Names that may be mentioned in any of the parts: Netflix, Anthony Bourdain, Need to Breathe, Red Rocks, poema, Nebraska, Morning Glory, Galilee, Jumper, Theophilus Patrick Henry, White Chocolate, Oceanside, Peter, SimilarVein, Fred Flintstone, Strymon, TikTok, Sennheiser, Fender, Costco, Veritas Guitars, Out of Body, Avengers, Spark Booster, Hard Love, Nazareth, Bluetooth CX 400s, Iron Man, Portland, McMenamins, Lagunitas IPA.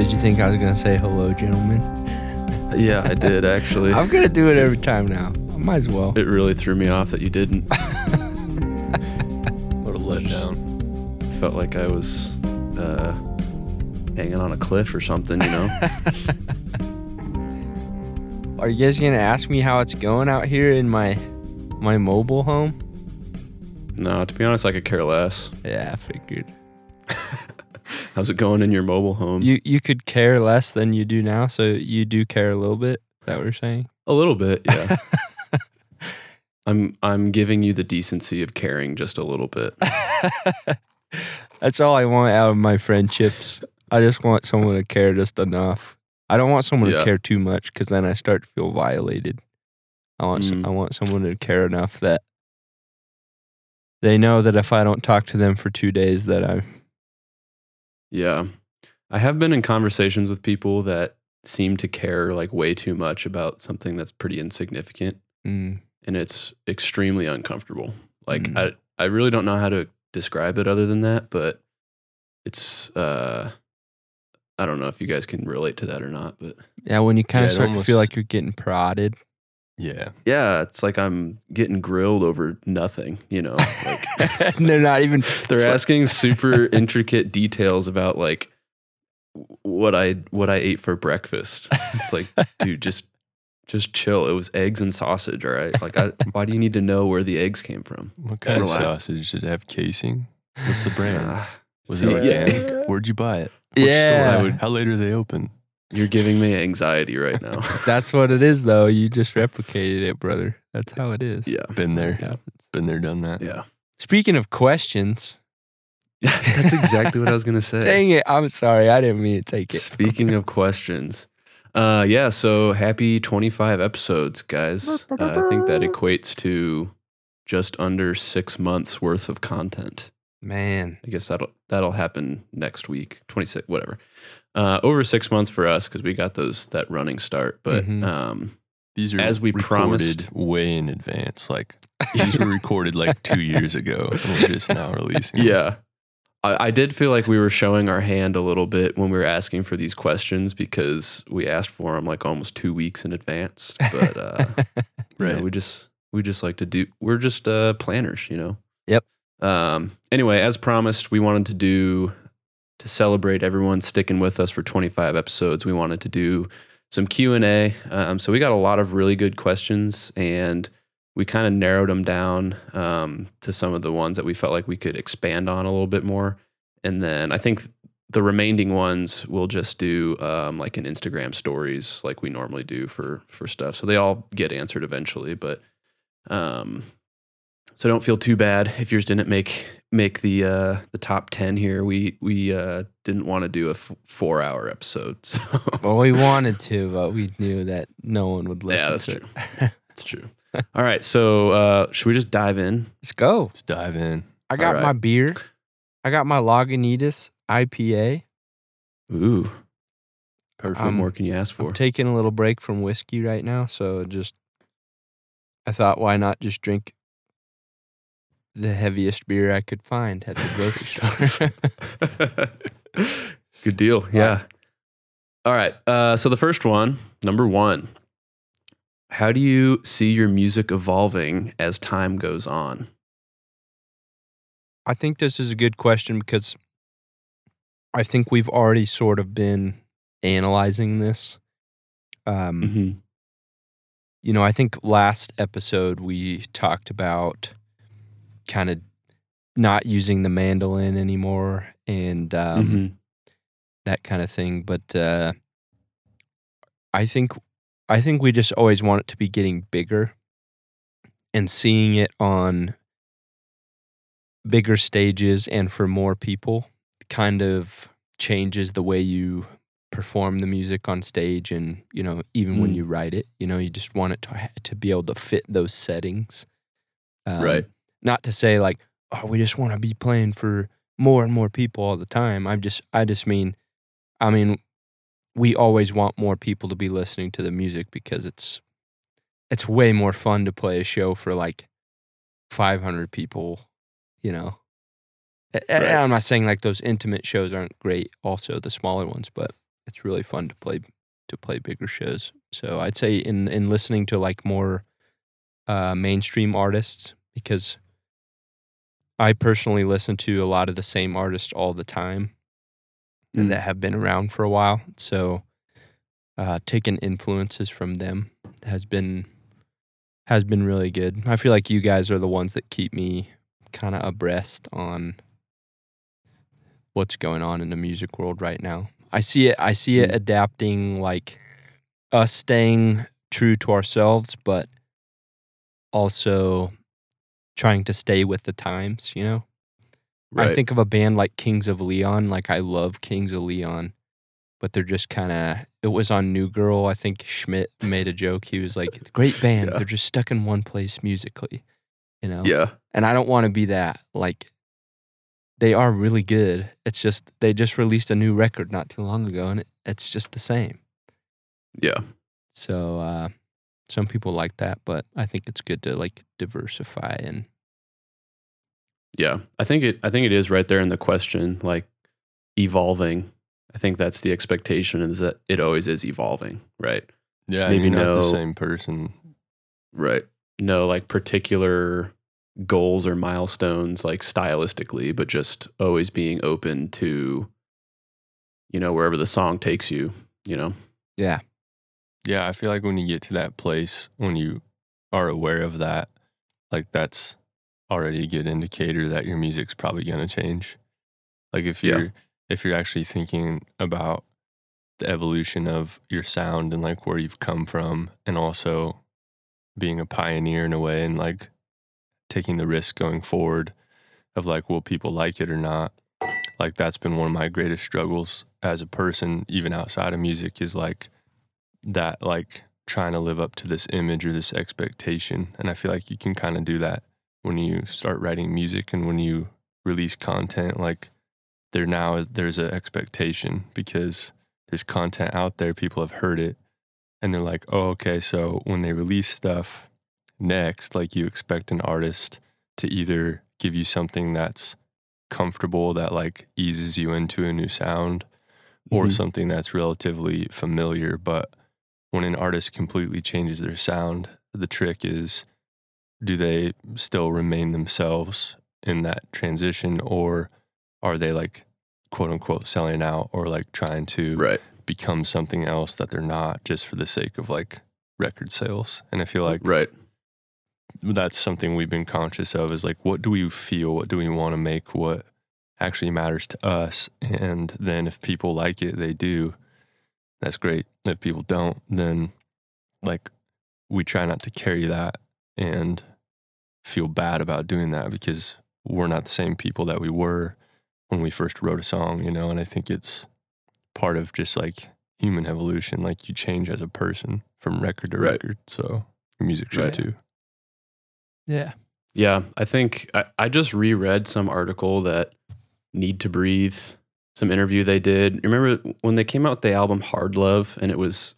Did you think I was going to say hello, gentlemen? Yeah, I did, actually. I'm going to do it every time now. I might as well. It really threw me off that you didn't. What a letdown. Felt like I was hanging on a cliff or something, you know? Are you guys going to ask me how it's going out here in my mobile home? No, to be honest, I could care less. Yeah, I figured. How's it going in your mobile home? You could care less than you do now, so you do care a little bit? Is that what you're saying? A little bit, yeah. I'm giving you the decency of caring just a little bit. That's all I want out of my friendships. I just want someone to care just enough. I don't want someone to care too much, because then I start to feel violated. I want someone to care enough that they know that if I don't talk to them for 2 days that Yeah. I have been in conversations with people that seem to care like way too much about something that's pretty insignificant. Mm. And it's extremely uncomfortable. Like I really don't know how to describe it other than that, but it's I don't know if you guys can relate to that or not, but yeah, when you kind of start to feel like you're getting prodded. Yeah. Yeah, it's like I'm getting grilled over nothing, you know. Like, they're not even... They're asking super intricate details about, like, what I ate for breakfast. It's like, dude, just chill. It was eggs and sausage, all right? Like, why do you need to know where the eggs came from? What kind of sausage? Did it have casing? What's the brand? Was it organic? Yeah. Where'd you buy it? Which store? How late are they open? You're giving me anxiety right now. That's what it is, though. You just replicated it, brother. That's how it is. Yeah. Been there. Yeah. Been there, done that. Yeah. Speaking of questions. That's exactly what I was going to say. Dang it. I'm sorry. I didn't mean to take it. Speaking of questions. So happy 25 episodes, guys. I think that equates to just under 6 months worth of content. Man. I guess that'll happen next week. 26, whatever. Over 6 months for us because we got that running start, but these are, as we promised, way in advance. Like these were recorded like 2 years ago, and we're just now releasing them. Yeah, I did feel like we were showing our hand a little bit when we were asking for these questions because we asked for them like almost 2 weeks in advance. But right, you know, we just like to do. We're just planners, you know. Yep. Anyway, as promised, we wanted to do. To celebrate everyone sticking with us for 25 episodes, we wanted to do some Q&A. So we got a lot of really good questions, and we kind of narrowed them down to some of the ones that we felt like we could expand on a little bit more. And then I think the remaining ones we'll just do like an Instagram stories like we normally do for stuff. So they all get answered eventually, but so don't feel too bad if yours didn't make the top 10 here. We didn't want to do a 4-hour episode. So. Well, we wanted to, but we knew that no one would listen. Yeah, that's true. That's true. All right, so should we just dive in? Let's go. Let's dive in. I got my beer. I got my Lagunitas IPA. Ooh, perfect. What more can you ask for? I'm taking a little break from whiskey right now, so I thought, why not just drink the heaviest beer I could find at the grocery store. Good deal. Yeah. All right. So the first one, number one, how do you see your music evolving as time goes on? I think this is a good question because I think we've already sort of been analyzing this. You know, I think last episode we talked about kind of not using the mandolin anymore and that kind of thing, but I think we just always want it to be getting bigger and seeing it on bigger stages and for more people kind of changes the way you perform the music on stage, and you know, even when you write it, you know, you just want it to be able to fit those settings. Right. Not to say like, oh, we just want to be playing for more and more people all the time. I mean, we always want more people to be listening to the music because it's way more fun to play a show for like 500 people, you know. Right. And I'm not saying like those intimate shows aren't great, also the smaller ones, but it's really fun to play bigger shows. So I'd say in listening to like more mainstream artists, because I personally listen to a lot of the same artists all the time and that have been around for a while. So taking influences from them has been really good. I feel like you guys are the ones that keep me kind of abreast on what's going on in the music world right now. I see it adapting, like us staying true to ourselves, but also trying to stay with the times, you know? Right. I think of a band like Kings of Leon. Like, I love Kings of Leon, but they're just kind of, it was on New Girl. I think Schmidt made a joke. He was like, great band. Yeah. They're just stuck in one place musically, you know? Yeah. And I don't want to be that. Like, they are really good. It's just, they just released a new record not too long ago, and it's just the same. Yeah. So some people like that, but I think it's good to like diversify and. Yeah, I think it is right there in the question, like evolving. I think that's the expectation, is that it always is evolving, right? Yeah, maybe you're not the same person, right? No, like particular goals or milestones, like stylistically, but just always being open to, you know, wherever the song takes you, you know? Yeah. Yeah, I feel like when you get to that place, when you are aware of that, like that's already a good indicator that your music's probably going to change. Like if you're actually thinking about the evolution of your sound and like where you've come from, and also being a pioneer in a way, and like taking the risk going forward of like, will people like it or not? Like that's been one of my greatest struggles as a person, even outside of music, is like that, like trying to live up to this image or this expectation. And I feel like you can kind of do that when you start writing music and when you release content. Like there's an expectation because there's content out there, people have heard it, and they're like, oh, okay, so when they release stuff next, like you expect an artist to either give you something that's comfortable, that like eases you into a new sound, or something that's relatively familiar. But when an artist completely changes their sound, the trick is, do they still remain themselves in that transition, or are they like quote unquote selling out, or like trying to become something else that they're not, just for the sake of like record sales? And I feel like that's something we've been conscious of, is like, what do we feel, what do we want to make, what actually matters to us? And then if people like it, they do, that's great. If people don't, then like we try not to carry that and feel bad about doing that, because we're not the same people that we were when we first wrote a song, you know? And I think it's part of just like human evolution, like you change as a person from record to record, so your music should too. Yeah. Yeah, I think I just reread some article that Need to Breathe, some interview they did. Remember when they came out with the album Hard Love, and it was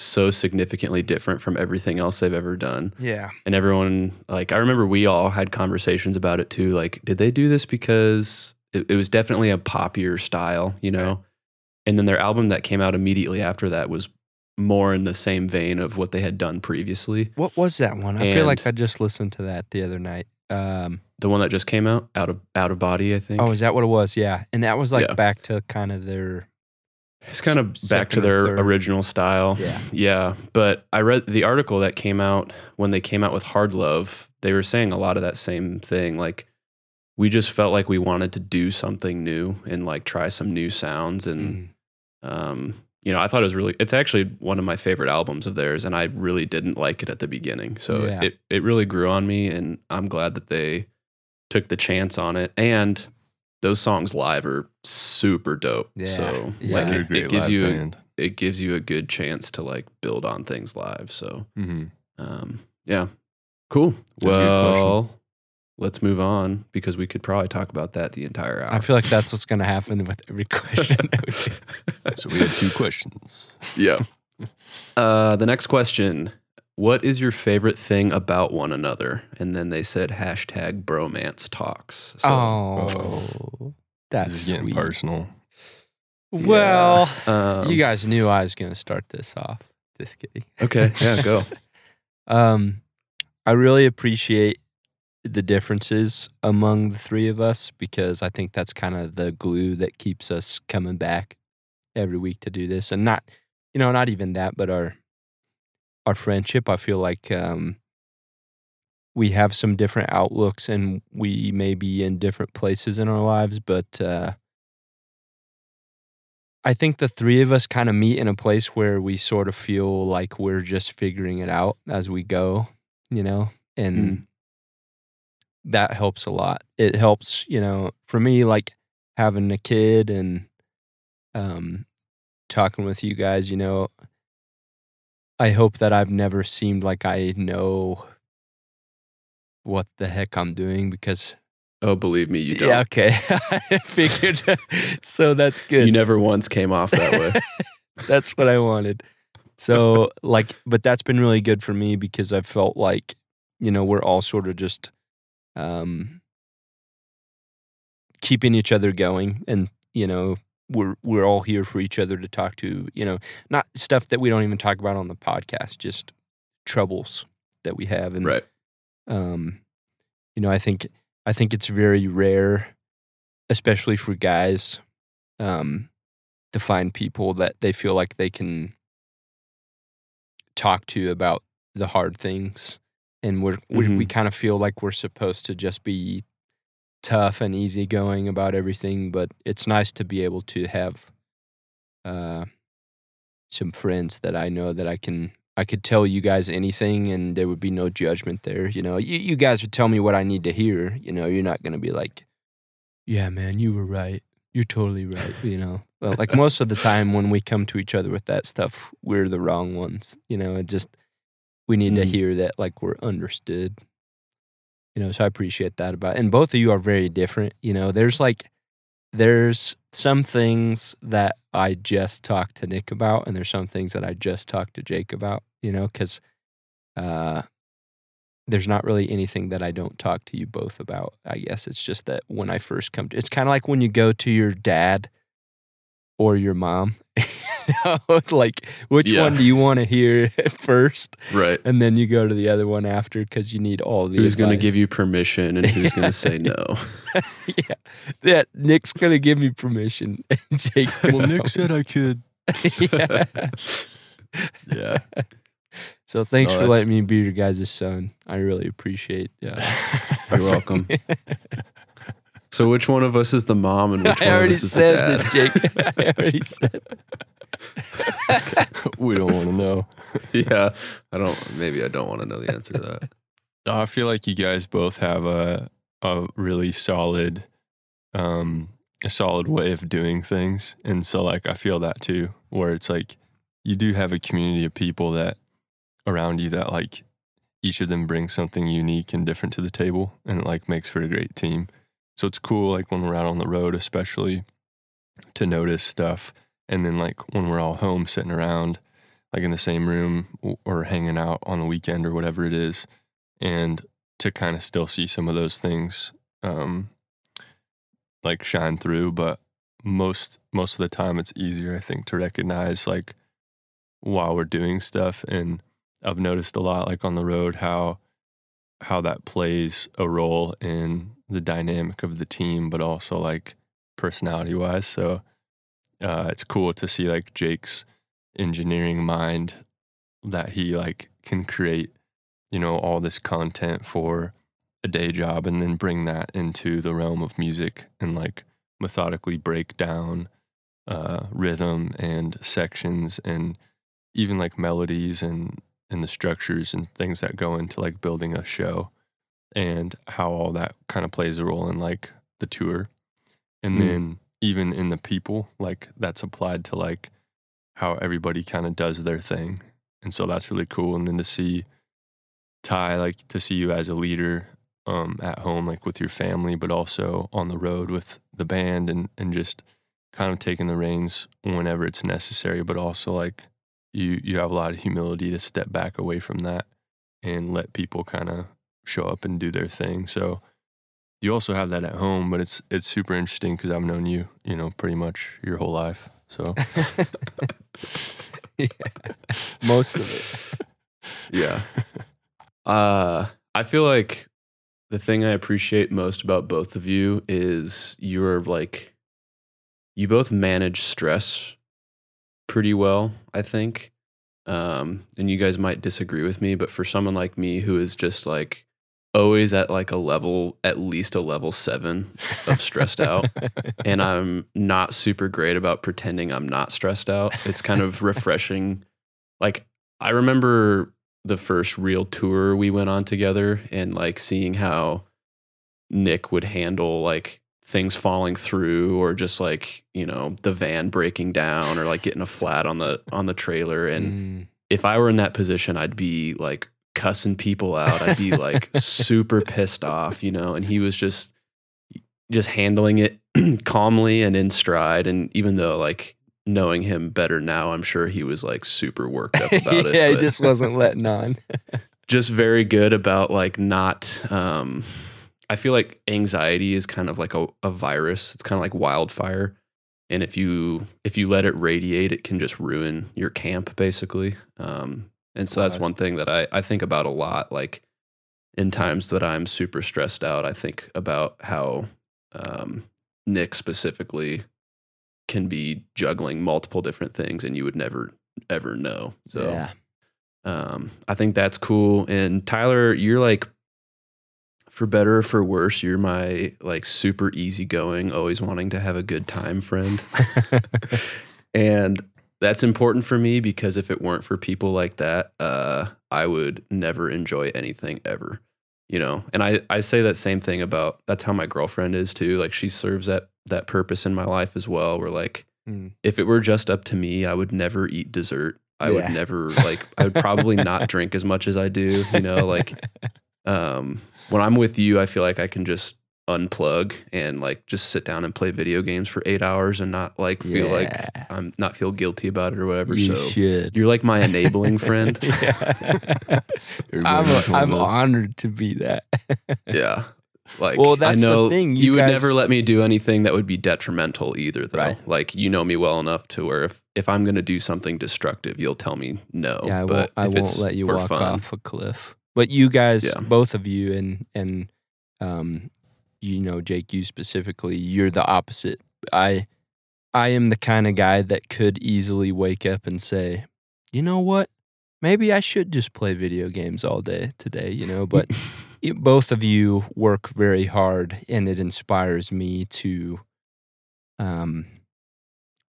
so significantly different from everything else they've ever done. Yeah. And everyone, like, I remember we all had conversations about it too. Like, did they do this because it was definitely a poppier style, you know? Right. And then their album that came out immediately after that was more in the same vein of what they had done previously. What was that one? I feel like I just listened to that the other night. The one that just came out, Out of Body, I think. Oh, is that what it was? Yeah. And that was like back to kind of their... It's kind of back to their original style. Yeah. Yeah. But I read the article that came out when they came out with Hard Love. They were saying a lot of that same thing. Like, we just felt like we wanted to do something new and like try some new sounds. And, you know, I thought it was really, it's actually one of my favorite albums of theirs, and I really didn't like it at the beginning. So it really grew on me, and I'm glad that they took the chance on it. And those songs live are super dope. Yeah. So like it gives you a good chance to like build on things live. So yeah. Cool. That's well, let's move on, because we could probably talk about that the entire hour. I feel like that's what's going to happen with every question. So we have two questions. Yeah. The next question, what is your favorite thing about one another? And then they said hashtag bromance talks. So, that's getting personal. Well, yeah. You guys knew I was going to start this off. Just kidding. Okay. Yeah, go. I really appreciate the differences among the three of us because I think that's kind of the glue that keeps us coming back every week to do this. And not, you know, not even that, but our friendship, I feel like we have some different outlooks and we may be in different places in our lives, but I think the three of us kind of meet in a place where we sort of feel like we're just figuring it out as we go, you know, and that helps a lot. It helps, you know, for me, like having a kid and talking with you guys, you know, I hope that I've never seemed like I know what the heck I'm doing because... Oh, believe me, you don't. Yeah, okay. I figured. So that's good. You never once came off that way. That's what I wanted. So, like, but that's been really good for me because I felt like, you know, we're all sort of just keeping each other going and, you know, we're all here for each other to talk to, you know, not stuff that we don't even talk about on the podcast, just troubles that we have. And, right. You know, I think it's very rare, especially for guys, to find people that they feel like they can talk to about the hard things. And we kind of feel like we're supposed to just be tough and easygoing about everything, but it's nice to be able to have some friends that I know that I could tell you guys anything and there would be no judgment there. You know, you guys would tell me what I need to hear. You know, you're not going to be like, yeah, man, you were right. You're totally right. You know, well, like most of the time when we come to each other with that stuff, we're the wrong ones. You know, it just, we need to hear that like we're understood. You know, so I appreciate that about it. And both of you are very different. You know, there's some things that I just talked to Nick about and there's some things that I just talked to Jake about. You know, because there's not really anything that I don't talk to you both about, I guess. It's just that when I first come to... It's kind of like when you go to your dad or your mom. You know? Like, which one do you want to hear first? Right. And then you go to the other one after because you need all the advice. Who's going to give you permission and who's going to say no? Yeah. Yeah. Nick's going to give me permission. And Jake's well, Nick said I could. Yeah. Yeah. So thanks for letting me be your guys' son. I really appreciate it. You're welcome. So which one of us is the mom and which one of us is the dad? I already said that, Jake. We don't want to know. Yeah. I don't want to know the answer to that. I feel like you guys both have a really solid way of doing things. And so like I feel that too, where it's like you do have a community of people that around you that like each of them brings something unique and different to the table and it like makes for a great team. So it's cool like when we're out on the road especially to notice stuff and then like when we're all home sitting around like in the same room or hanging out on the weekend or whatever it is and to kind of still see some of those things like shine through. But most of the time it's easier I think to recognize like while we're doing stuff. And I've noticed a lot like on the road how that plays a role in the dynamic of the team but also like personality wise. So it's cool to see like Jake's engineering mind that he like can create, you know, all this content for a day job and then bring that into the realm of music and like methodically break down rhythm and sections and even like melodies and the structures and things that go into like building a show and how all that kind of plays a role in like the tour. And then even in the people, like that's applied to like how everybody kind of does their thing. And so that's really cool. And then to see Ty, like to see you as a leader at home, like with your family, but also on the road with the band and just kind of taking the reins whenever it's necessary, but also like you have a lot of humility to step back away from that and let people kind of show up and do their thing. So you also have that at home, but it's super interesting because I've known you, you know, pretty much your whole life. So yeah, most of it. Yeah. I feel like the thing I appreciate most about both of you is you're like, you both manage stress pretty well, I think. And you guys might disagree with me, but for someone like me who is just like always at like a level, at least a level 7 of stressed out, and I'm not super great about pretending I'm not stressed out. It's kind of refreshing. Like, I remember the first real tour we went on together and like seeing how Nick would handle like things falling through or just like, you know, the van breaking down or like getting a flat on the trailer. And if I were in that position, I'd be like cussing people out. I'd be like super pissed off, you know, and he was just handling it calmly and in stride. And even though like knowing him better now, I'm sure he was like super worked up about it. Yeah, he just wasn't letting on. Just very good about like not, I feel like anxiety is kind of like a virus. It's kind of like wildfire. And if you let it radiate, it can just ruin your camp basically. And so that's one thing that I think about a lot, like in times that I'm super stressed out. I think about how Nick specifically can be juggling multiple different things and you would never, ever know. So yeah. I think that's cool. And Tyler, you're like, for better or for worse, you're my like super easygoing, always wanting to have a good time friend. And that's important for me because if it weren't for people like that, I would never enjoy anything ever, you know? And I say that same thing about, that's how my girlfriend is too. Like she serves that purpose in my life as well. Where like, if it were just up to me, I would never eat dessert. I would never like, I would probably not drink as much as I do, you know, like, when I'm with you, I feel like I can just unplug and like just sit down and play video games for 8 hours and not like feel like I'm not feel guilty about it or whatever. You're like my enabling friend. I'm honored to be that. Yeah. Like, well, that's I know the thing. You guys would never let me do anything that would be detrimental either, though. Right. Like, you know me well enough to where if I'm going to do something destructive, you'll tell me no. Yeah, I won't let you walk off a cliff. But you guys, both of you, and you know, Jake, you specifically, you're the opposite. I am the kind of guy that could easily wake up and say, you know what, maybe I should just play video games all day today, you know. But both of you work very hard, and it inspires me to.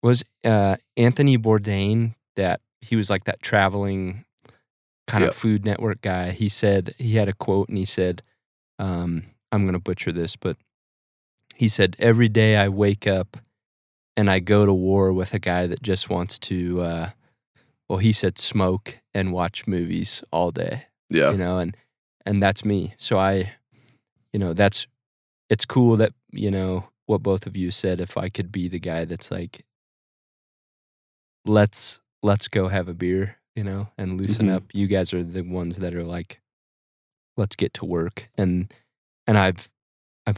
Was Anthony Bourdain that he was like that traveling kind of Food Network guy? He said, he had a quote and he said, I'm going to butcher this, but he said, every day I wake up and I go to war with a guy that just wants to, he said smoke and watch movies all day. Yeah. You know, and that's me. So I, you know, it's cool that, you know, what both of you said, if I could be the guy that's like, let's go have a beer, you know, and loosen up. You guys are the ones that are like, let's get to work. And I've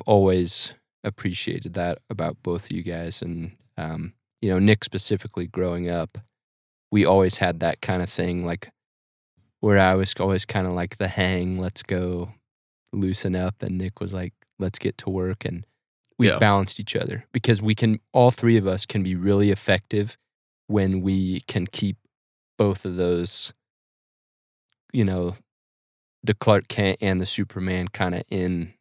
always appreciated that about both of you guys. And, you know, Nick specifically growing up, we always had that kind of thing, like where I was always kind of like the hang, let's go loosen up. And Nick was like, let's get to work. And we balanced each other because all three of us can be really effective when we can keep both of those, you know, the Clark Kent and the Superman kind of in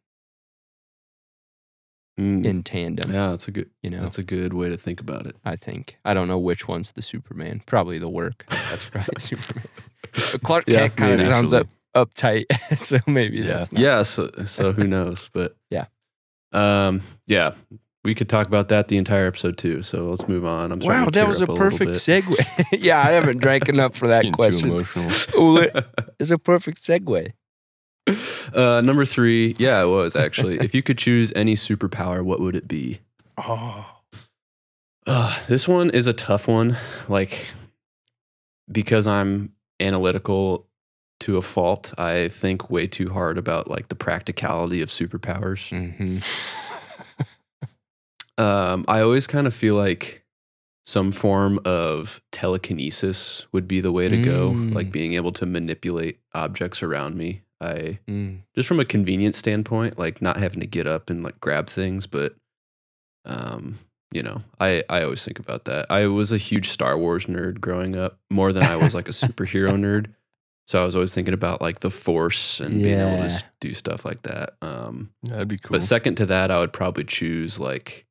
tandem. Yeah, that's a good way to think about it. I think. I don't know which one's the Superman. Probably the work. That's probably Superman. But Clark Kent kind of sounds uptight, so maybe that's not. Yeah, so who knows, but yeah. We could talk about that the entire episode too. So let's move on. I'm sorry. Wow, that was a perfect segue. Yeah, I haven't drank enough for that question. Too emotional. It's a perfect segue. Number 3. Yeah, it was actually. If you could choose any superpower, what would it be? This one is a tough one. Like, because I'm analytical to a fault, I think way too hard about like the practicality of superpowers. I always kind of feel like some form of telekinesis would be the way to go, like being able to manipulate objects around me. I just from a convenience standpoint, like not having to get up and like grab things, but you know, I always think about that. I was a huge Star Wars nerd growing up, more than I was like a superhero nerd. So I was always thinking about like the Force and being able to do stuff like that. That'd be cool. But second to that, I would probably choose like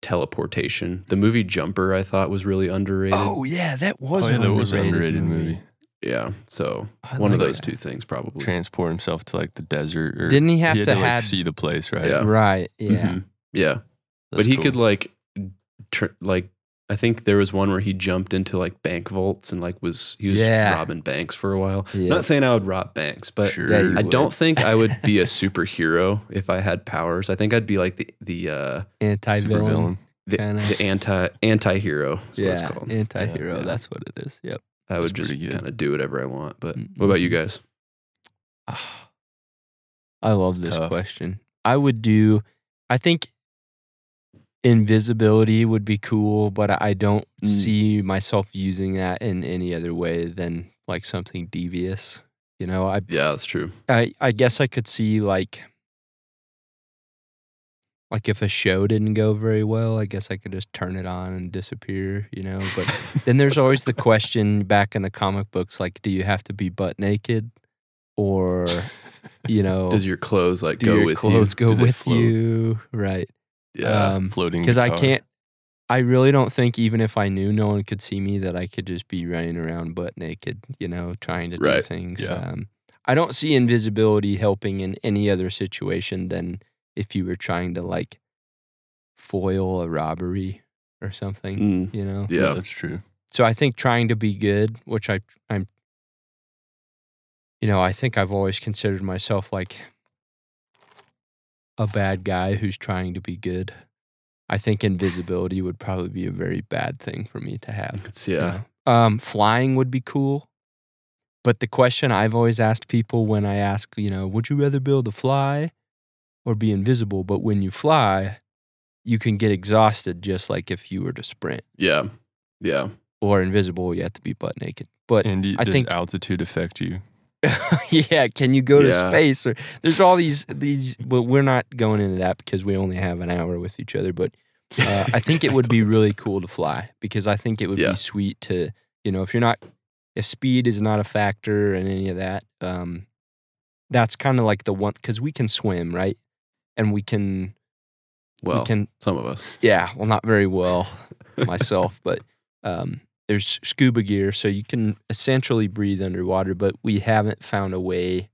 teleportation. The movie Jumper, I thought, was really underrated. Oh yeah, that was an underrated movie. Yeah, so one of those two things probably. Transport himself to like the desert. Or didn't he have to see the place, right? Yeah. Right, yeah. Mm-hmm. Yeah. That's but he could like, I think there was one where he jumped into like bank vaults and like he was robbing banks for a while. Yeah. I'm not saying I would rob banks, but I don't think I would be a superhero if I had powers. I think I'd be like the anti-villain. The anti-hero is what it's called. Anti-hero, that's what it is, yep. I would just kind of do whatever I want. But what about you guys? I love this question. I think invisibility would be cool, but I don't see myself using that in any other way than like something devious. You know, yeah, that's true. I guess I could see like if a show didn't go very well, I guess I could just turn it on and disappear, you know? But then there's always the question back in the comic books, like, do you have to be butt naked? Or, you know... Does your clothes, like, go with you? Do your clothes go with you? Right. Yeah, floating guitar. Because I really don't think, even if I knew no one could see me, that I could just be running around butt naked, you know, trying to do things. Yeah. I don't see invisibility helping in any other situation than... if you were trying to like foil a robbery or something, you know? Yeah, that's true. So I think trying to be good, which I'm, you know, I think I've always considered myself like a bad guy who's trying to be good. I think invisibility would probably be a very bad thing for me to have. You know? Flying would be cool. But the question I've always asked people when I ask, you know, would you rather be able to fly or be invisible? But when you fly, you can get exhausted, just like if you were to sprint. Yeah, yeah. Or invisible, you have to be butt naked. But does altitude affect you? Yeah. Can you go to space? Or there's all these. But we're not going into that because we only have an hour with each other. But I think it would be really cool to fly, because I think it would be sweet to, you know, if speed is not a factor and any of that. That's kind of like the one, because we can swim, right? And we can, some of us. Yeah, well, not very well myself, but there's scuba gear, so you can essentially breathe underwater, but we haven't found a way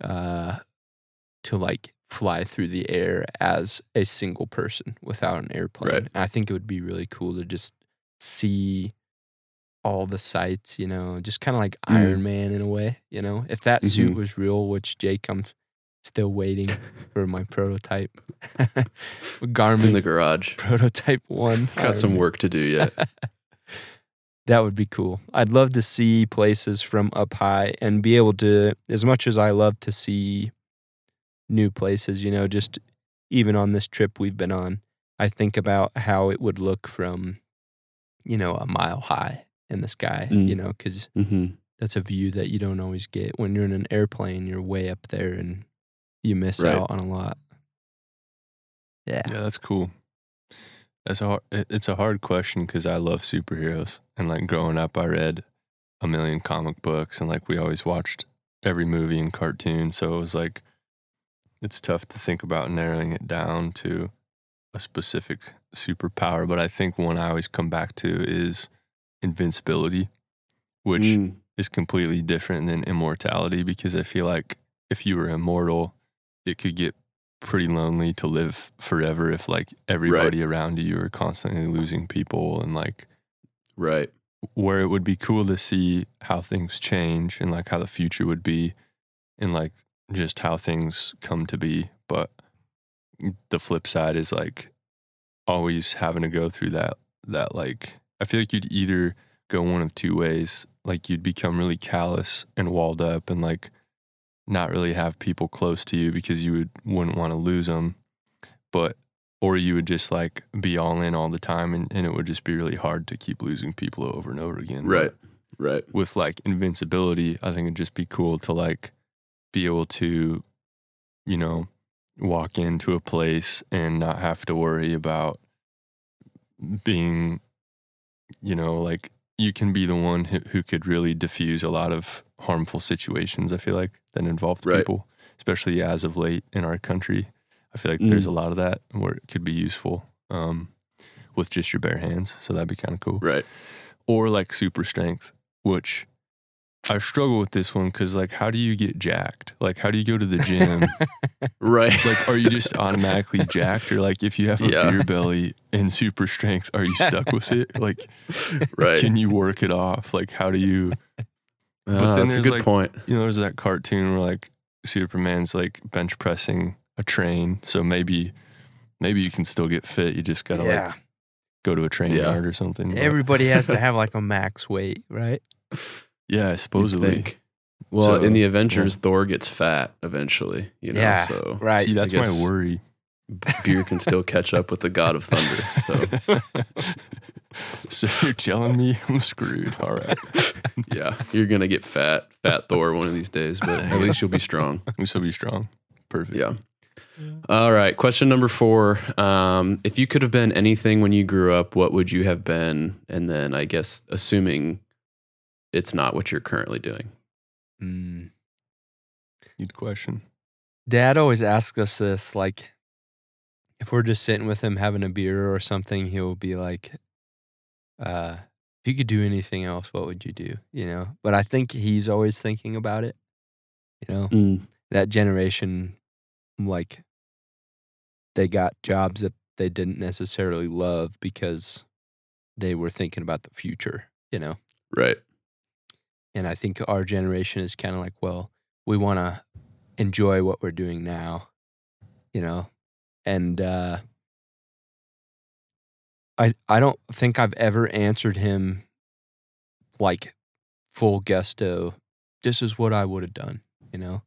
to like fly through the air as a single person without an airplane. Right. I think it would be really cool to just see all the sights, you know, just kind of like Iron Man in a way, you know? If that suit was real, which Jake comes... Still waiting for my prototype. Garmin in the garage. Prototype 1. Got some work to do yet. That would be cool. I'd love to see places from up high and be able to, as much as I love to see new places, you know, just even on this trip we've been on, I think about how it would look from, you know, a mile high in the sky, you know, because that's a view that you don't always get. When you're in an airplane, you're way up there and you miss out on a lot. Yeah. Yeah, that's cool. It's a hard question because I love superheroes. And, like, growing up, I read a million comic books. And, like, we always watched every movie and cartoon. So it was, like, it's tough to think about narrowing it down to a specific superpower. But I think one I always come back to is invincibility, which is completely different than immortality, because I feel like if you were immortal, it could get pretty lonely to live forever if like everybody around you are constantly losing people, and like where it would be cool to see how things change and like how the future would be and like just how things come to be. But the flip side is like always having to go through that like, I feel like you'd either go one of two ways. Like you'd become really callous and walled up and like not really have people close to you because you wouldn't want to lose them, but Or you would just like be all in all the time, and it would just be really hard to keep losing people over and over again. Right, right. With like invincibility, I think it'd just be cool to like be able to, you know, walk into a place and not have to worry about being, you know, like you can be the one who could really diffuse a lot of harmful situations, I feel like, that involve people, especially as of late in our country. I feel like there's a lot of that where it could be useful with just your bare hands. So that'd be kind of cool. Right. Or like super strength, which I struggle with this one because like, how do you get jacked? Like, how do you go to the gym? Right. Like, are you just automatically jacked? Or like, if you have a beer belly and super strength, are you stuck with it? Like, can you work it off? Like, how do you? But then that's there's a good like, point. You know, there's that cartoon where like Superman's like bench pressing a train, so maybe you can still get fit. You just gotta like go to a train yard or something. Everybody has to have like a max weight, right? Yeah, supposedly. Well, so, in the Avengers, Thor gets fat eventually. You know, so right. See, that's my worry. Beer can still catch up with the God of Thunder. So. So you're telling me I'm screwed? All right. Yeah, you're gonna get fat Thor one of these days, but at least you'll be strong. At least you'll be strong. Perfect. Yeah. All right. Question number 4. If you could have been anything when you grew up, what would you have been? And then I guess assuming it's not what you're currently doing. Good question. Dad always asks us this, like if we're just sitting with him having a beer or something, he'll be like, if you could do anything else, what would you do? You know, but I think he's always thinking about it, you know, that generation, like they got jobs that they didn't necessarily love because they were thinking about the future, you know? Right. And I think our generation is kind of like, well, we want to enjoy what we're doing now, you know? And I don't think I've ever answered him like full gusto, this is what I would have done, you know?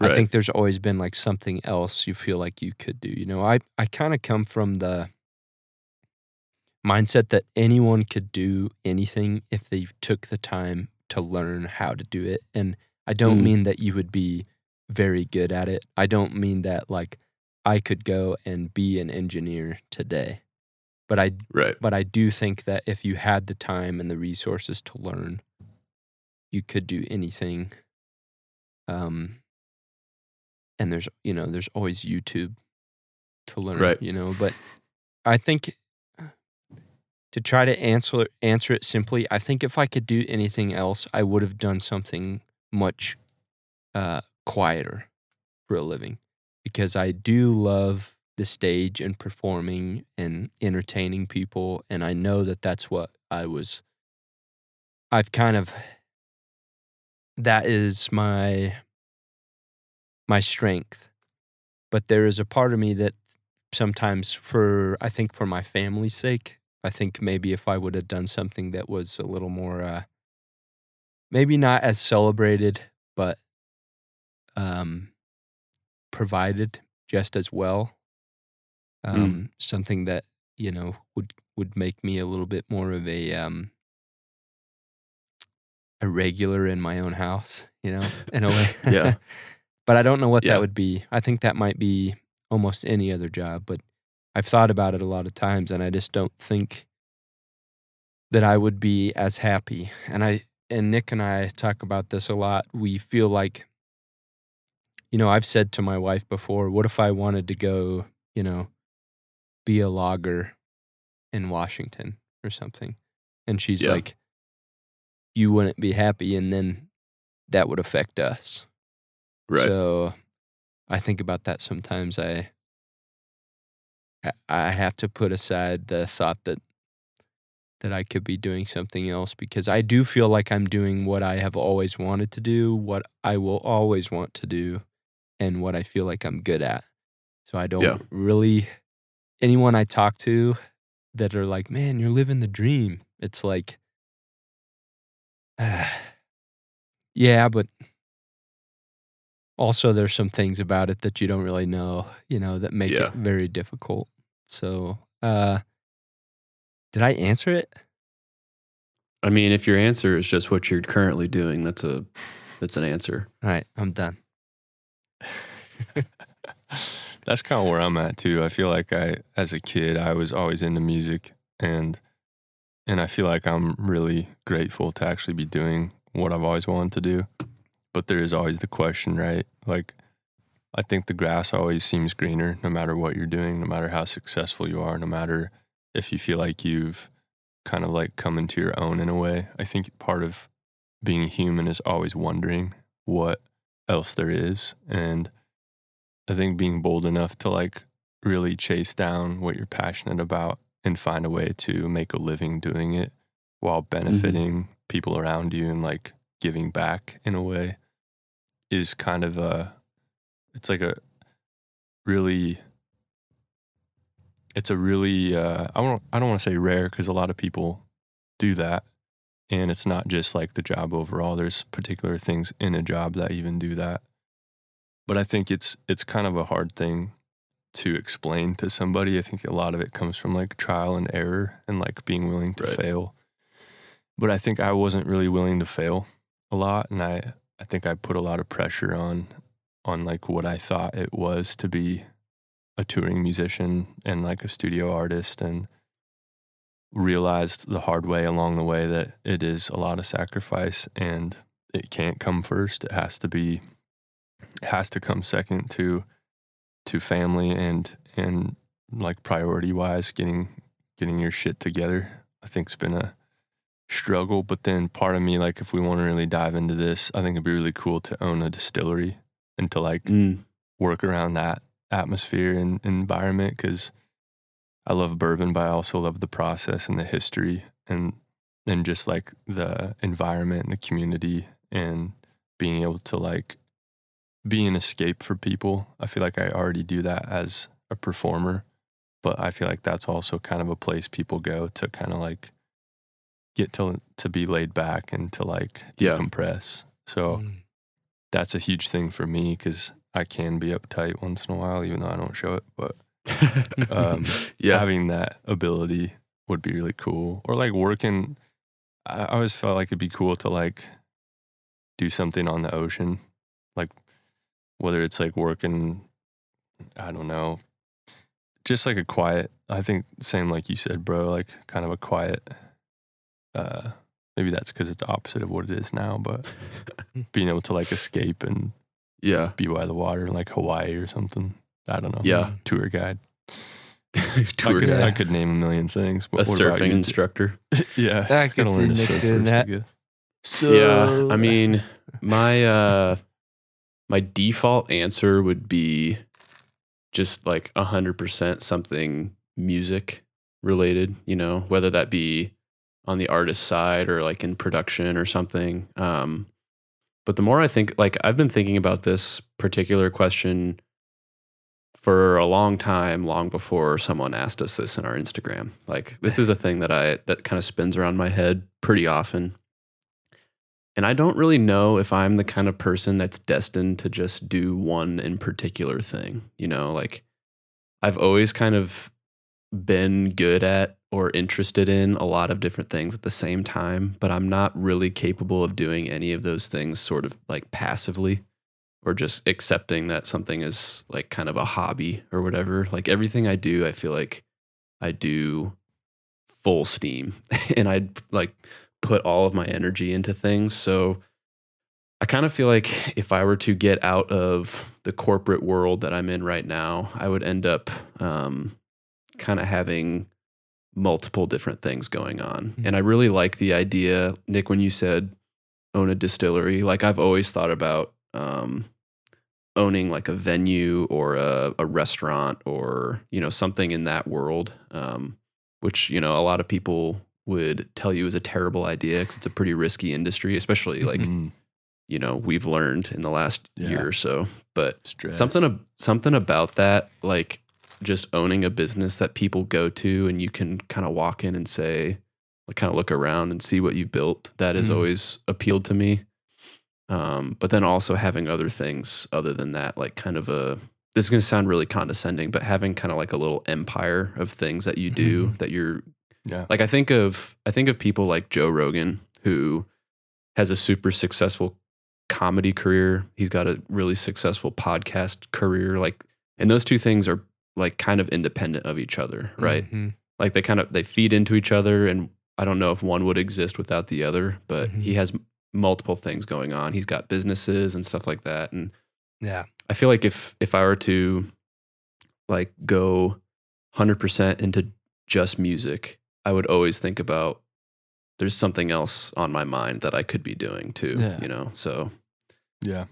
Right. I think there's always been like something else you feel like you could do. You know, I kind of come from the mindset that anyone could do anything if they took the time to learn how to do it. And I don't mean that you would be very good at it. I don't mean that like I could go and be an engineer today. But I do think that if you had the time and the resources to learn, you could do anything. And there's, you know, there's always YouTube to learn, you know, but I think to try to answer it simply, I think if I could do anything else, I would have done something much quieter for a living, because I do love the stage and performing and entertaining people. And I know that that's what that is my strength. But there is a part of me that sometimes for my family's sake, I think maybe if I would have done something that was a little more, maybe not as celebrated, but provided just as well. Something that, you know, would make me a little bit more of a regular in my own house, you know, in a way. Yeah. But I don't know what that would be. I think that might be almost any other job, but I've thought about it a lot of times, and I just don't think that I would be as happy. And Nick and I talk about this a lot. We feel like, you know, I've said to my wife before, what if I wanted to go, you know, be a logger in Washington or something? And she's like, you wouldn't be happy, and then that would affect us. Right. So I think about that sometimes. I have to put aside the thought that I could be doing something else, because I do feel like I'm doing what I have always wanted to do, what I will always want to do, and what I feel like I'm good at. So I don't really, anyone I talk to that are like, man, you're living the dream. It's like, yeah, but also, there's some things about it that you don't really know, you know, that make it very difficult. So, did I answer it? I mean, if your answer is just what you're currently doing, that's an answer. All right, I'm done. That's kind of where I'm at too. I feel like as a kid, I was always into music, and I feel like I'm really grateful to actually be doing what I've always wanted to do. But there is always the question, right? Like, I think the grass always seems greener, no matter what you're doing, no matter how successful you are, no matter if you feel like you've kind of like come into your own in a way. I think part of being human is always wondering what else there is. And I think being bold enough to like really chase down what you're passionate about and find a way to make a living doing it while benefiting people around you and like giving back in a way is kind of I don't want to say rare, because a lot of people do that, and it's not just like the job overall. There's particular things in a job that even do that. But I think it's kind of a hard thing to explain to somebody. I think a lot of it comes from like trial and error and like being willing to fail. But I think I wasn't really willing to fail a lot, and I think I put a lot of pressure on like what I thought it was to be a touring musician and like a studio artist, and realized the hard way along the way that it is a lot of sacrifice and it can't come first. It has to come second to family and like priority wise, getting your shit together. I think it's been a struggle. But then part of me, like, if we want to really dive into this, I think it'd be really cool to own a distillery and to like work around that atmosphere and environment, because I love bourbon, but I also love the process and the history and just like the environment and the community and being able to like be an escape for people. I feel like I already do that as a performer, but I feel like that's also kind of a place people go to kind of like get to be laid back and to like decompress. So that's a huge thing for me, because I can be uptight once in a while, even though I don't show it, but having that ability would be really cool. Or like working, I always felt like it'd be cool to like do something on the ocean, like whether it's like working, I don't know, just like a quiet, I think same like you said, bro, like kind of a quiet, maybe that's because it's the opposite of what it is now, but being able to like escape and be by the water in like Hawaii or something. I don't know. Yeah. Tour guide. Tour guide. I could name a million things. But a surfing instructor. Yeah. I could learn to surf first, I guess. So, yeah. I mean, my default answer would be just like 100% something music related, you know, whether that be on the artist side or like in production or something. But the more I think, like, I've been thinking about this particular question for a long time, long before someone asked us this in our Instagram. Like, this is a thing that kind of spins around my head pretty often. And I don't really know if I'm the kind of person that's destined to just do one in particular thing. You know, like, I've always kind of been good at or interested in a lot of different things at the same time, but I'm not really capable of doing any of those things sort of like passively, or just accepting that something is like kind of a hobby or whatever. Like, everything I do, I feel like I do full steam and I like put all of my energy into things. So I kind of feel like if I were to get out of the corporate world that I'm in right now, I would end up kind of having multiple different things going on. And I really like the idea, Nick, when you said own a distillery. Like, I've always thought about owning like a venue or a restaurant, or, you know, something in that world, which, you know, a lot of people would tell you is a terrible idea, because it's a pretty risky industry, especially like, you know, we've learned in the last year or so. But something about that, like, just owning a business that people go to and you can kind of walk in and say, like, kind of look around and see what you built. That has always appealed to me. But then also having other things other than that, like kind of a this is going to sound really condescending, but having kind of like a little empire of things that you do that you're like, I think of people like Joe Rogan, who has a super successful comedy career. He's got a really successful podcast career. Like, and those two things are like kind of independent of each other. Right. Like they feed into each other, and I don't know if one would exist without the other, but he has multiple things going on. He's got businesses and stuff like that. And yeah, I feel like if I were to like go 100% into just music, I would always think about there's something else on my mind that I could be doing too, you know? So yeah.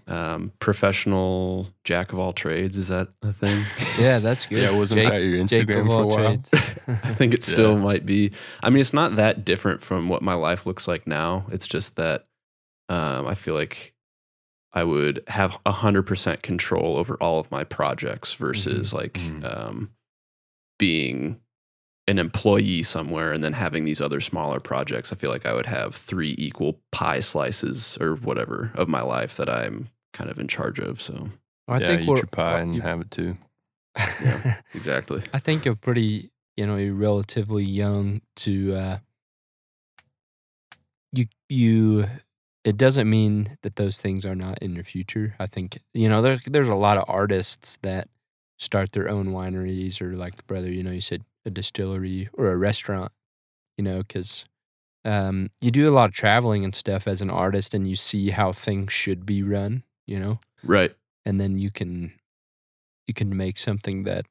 Professional jack of all trades. Is that a thing? Yeah, that's good. Yeah, wasn't that your Instagram for a while? I think it still might be. I mean, it's not that different from what my life looks like now. It's just that I feel like I would have 100% control over all of my projects versus like being an employee somewhere and then having these other smaller projects. I feel like I would have 3 equal pie slices or whatever of my life that I'm kind of in charge of. So I think eat your pie and have it too. Yeah, exactly. I think you're pretty, you're relatively young to, it doesn't mean that those things are not in your future. I think, there's a lot of artists that start their own wineries or like, brother, you said, a distillery or a restaurant, because you do a lot of traveling and stuff as an artist, and you see how things should be run, right? And then you can make something that.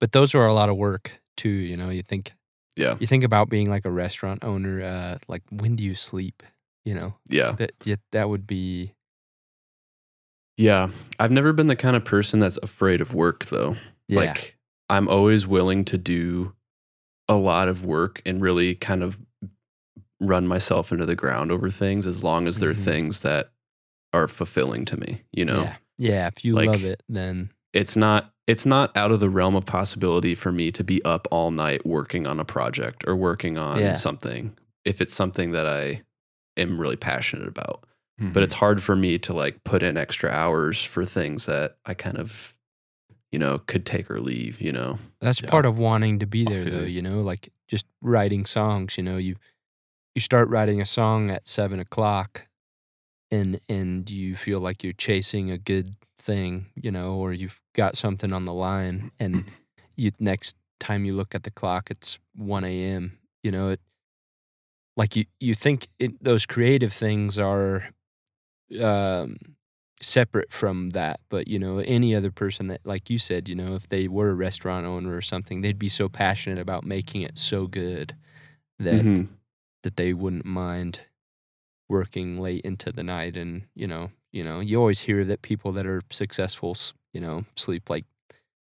But those are a lot of work too, You think, you think about being like a restaurant owner, like when do you sleep? That would be. Yeah, I've never been the kind of person that's afraid of work though. Yeah. Like, I'm always willing to do a lot of work and really kind of run myself into the ground over things as long as they're things that are fulfilling to me, Yeah, if you like, love it, then... It's not out of the realm of possibility for me to be up all night working on a project or working on something, if it's something that I am really passionate about. Mm-hmm. But it's hard for me to like put in extra hours for things that I kind of... could take or leave, That's part of wanting to be there though, like just writing songs, you start writing a song at 7:00 and you feel like you're chasing a good thing, or you've got something on the line, and next time you look at the clock, it's 1 a.m., you think those creative things are... separate from that, but any other person that, like you said, if they were a restaurant owner or something, they'd be so passionate about making it so good that that they wouldn't mind working late into the night. And you always hear that people that are successful sleep like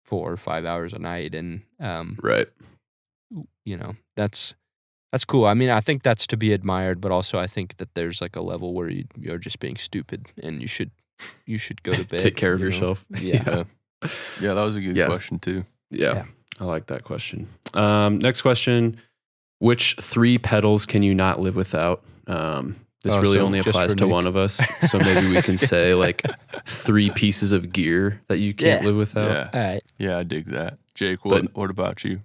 4 or 5 hours a night, and that's cool. I mean, I think that's to be admired, but also I think that there's like a level where you're just being stupid, and you should go to bed. Take care of yourself. Yeah, that was a good question too. Yeah, I like that question. Next question: which 3 pedals can you not live without? This really only applies to one of us, so maybe we can say like 3 pieces of gear that you can't live without. Yeah. All right. Yeah, I dig that. Jake, what about you?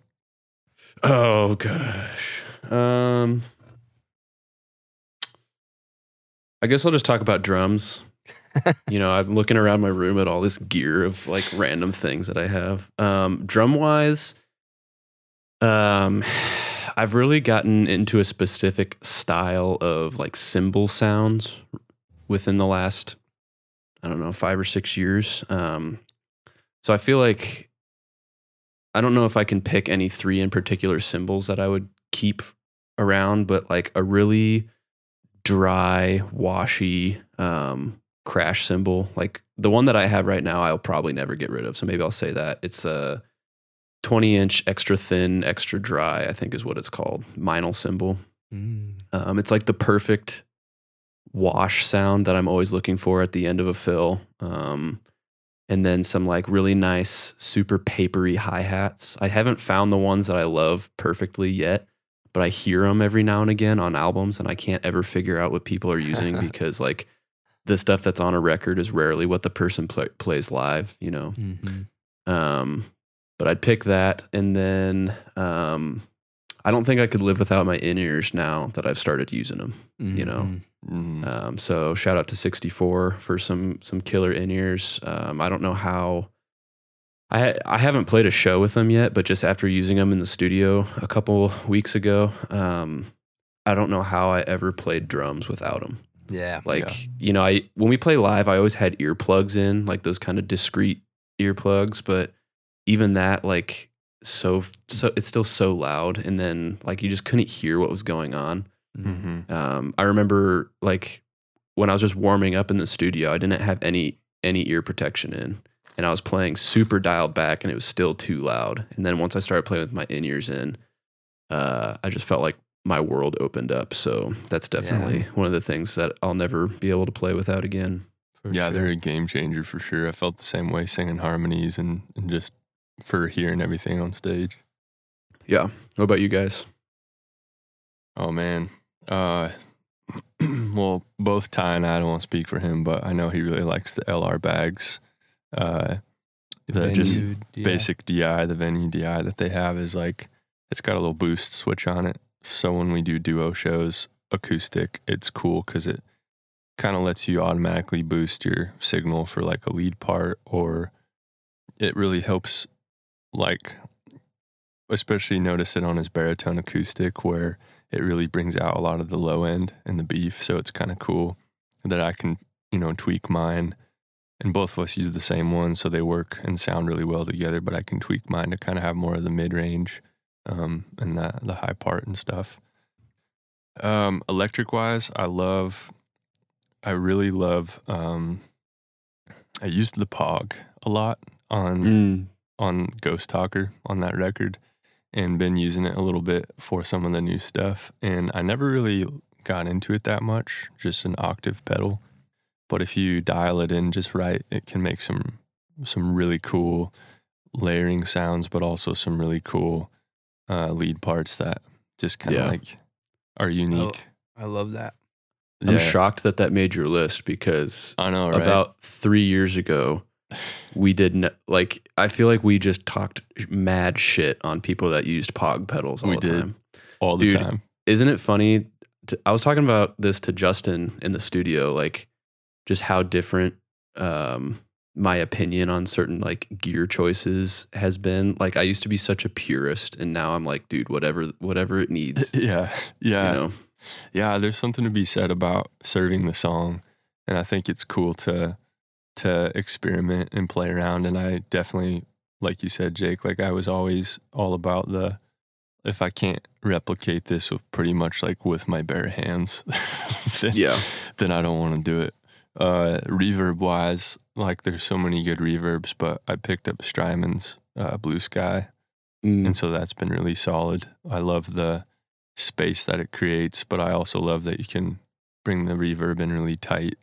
Oh gosh. I guess I'll just talk about drums. I'm looking around my room at all this gear of like random things that I have. Drum wise, I've really gotten into a specific style of like cymbal sounds within the last, 5 or 6 years. So I feel like I don't know if I can pick any 3 in particular cymbals that I would keep around, but like a really dry, washy crash cymbal, like the one that I have right now, I'll probably never get rid of. So maybe I'll say that it's a 20-inch extra thin, extra dry, I think is what it's called, Meinl cymbal. It's like the perfect wash sound that I'm always looking for at the end of a fill. And then some like really nice, super papery hi-hats. I haven't found the ones that I love perfectly yet, but I hear them every now and again on albums, and I can't ever figure out what people are using because like the stuff that's on a record is rarely what the person plays live, you know. Mm-hmm. But I'd pick that. And then I don't think I could live without my in-ears now that I've started using them, mm-hmm. you know. Mm-hmm. So shout out to 64 for some killer in-ears. I don't know how. I haven't played a show with them yet, but just after using them in the studio a couple weeks ago, I don't know how I ever played drums without them. Yeah. Like, yeah. you know, when we play live, I always had earplugs in, like those kind of discreet earplugs, but even that, like, so it's still so loud. And then, like, you just couldn't hear what was going on. Mm-hmm. I remember, like, when I was just warming up in the studio, I didn't have any ear protection in. And I was playing super dialed back, and it was still too loud. And then once I started playing with my in-ears in, I just felt like my world opened up. So that's definitely one of the things that I'll never be able to play without again. Yeah, they're a game changer for sure. I felt the same way singing harmonies and just for hearing everything on stage. Yeah. What about you guys? Oh, man. Well, both Ty and I don't want to speak for him, but I know he really likes the LR Bags. Basic DI, the Venue DI that they have is like, it's got a little boost switch on it. So when we do duo shows, acoustic, it's cool because it kind of lets you automatically boost your signal for like a lead part, or it really helps, like, especially notice it on his baritone acoustic where it really brings out a lot of the low end and the beef. So it's kind of cool that I can, you know, tweak mine. And both of us use the same one, so they work and sound really well together, but I can tweak mine to kind of have more of the mid-range and the high part and stuff. Electric-wise, I really love I used the Pog a lot on Ghost Talker on that record, and been using it a little bit for some of the new stuff. And I never really got into it that much, just an octave pedal. But if you dial it in just right, it can make some really cool layering sounds, but also some really cool lead parts that just kind of like are unique. Oh, I love that. Yeah. I'm shocked that made your list because I know, right? About 3 years ago, we didn't like. I feel like we just talked mad shit on people that used Pog pedals all the time. Isn't it funny? I was talking about this to Justin in the studio, like, just how different my opinion on certain like gear choices has been. Like I used to be such a purist, and now I'm like, dude, whatever it needs. Yeah, you know? Yeah. There's something to be said about serving the song, and I think it's cool to experiment and play around. And I definitely, like you said, Jake, like I was always all about the, if I can't replicate this with pretty much like with my bare hands, then I don't want to do it. Reverb wise, like there's so many good reverbs, but I picked up Strymon's Blue Sky, and so that's been really solid. I love the space that it creates, but I also love that you can bring the reverb in really tight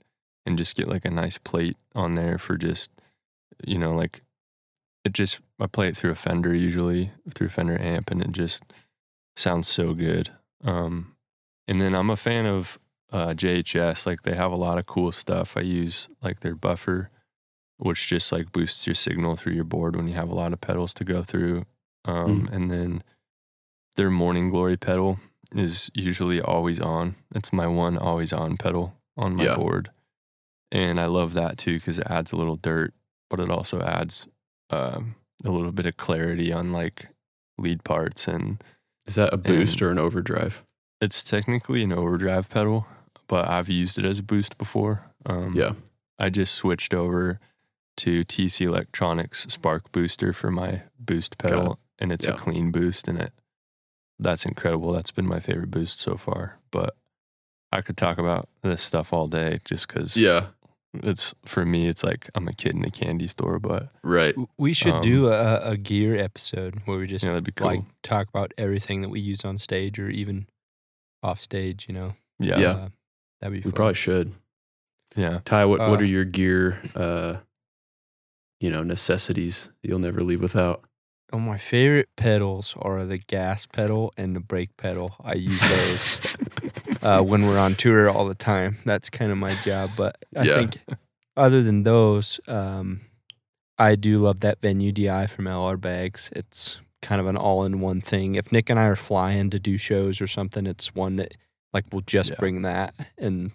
and just get like a nice plate on there for just, you know, like it just, I play it through a Fender, usually through Fender amp, and it just sounds so good. And then I'm a fan of JHS, like they have a lot of cool stuff. I use like their buffer, which just like boosts your signal through your board when you have a lot of pedals to go through. And then their Morning Glory pedal is usually always on. It's my one always on pedal on my board. And I love that too because it adds a little dirt, but it also adds a little bit of clarity on like lead parts. And is that a boost or an overdrive? It's technically an overdrive pedal, but I've used it as a boost before. I just switched over to TC Electronics Spark Booster for my boost pedal, and it's a clean boost, and that's incredible. That's been my favorite boost so far. But I could talk about this stuff all day just because it's, for me, it's like I'm a kid in a candy store. But we should do a gear episode where we just like talk about everything that we use on stage or even off stage, you know. That'd be fun. We probably should. Yeah. Ty, what are your gear necessities that you'll never leave without? Oh, my favorite pedals are the gas pedal and the brake pedal. I use those when we're on tour all the time. That's kind of my job. But I think other than those, I do love that Venue DI from LR Bags. It's kind of an all-in-one thing. If Nick and I are flying to do shows or something, it's one that like we'll just bring that, and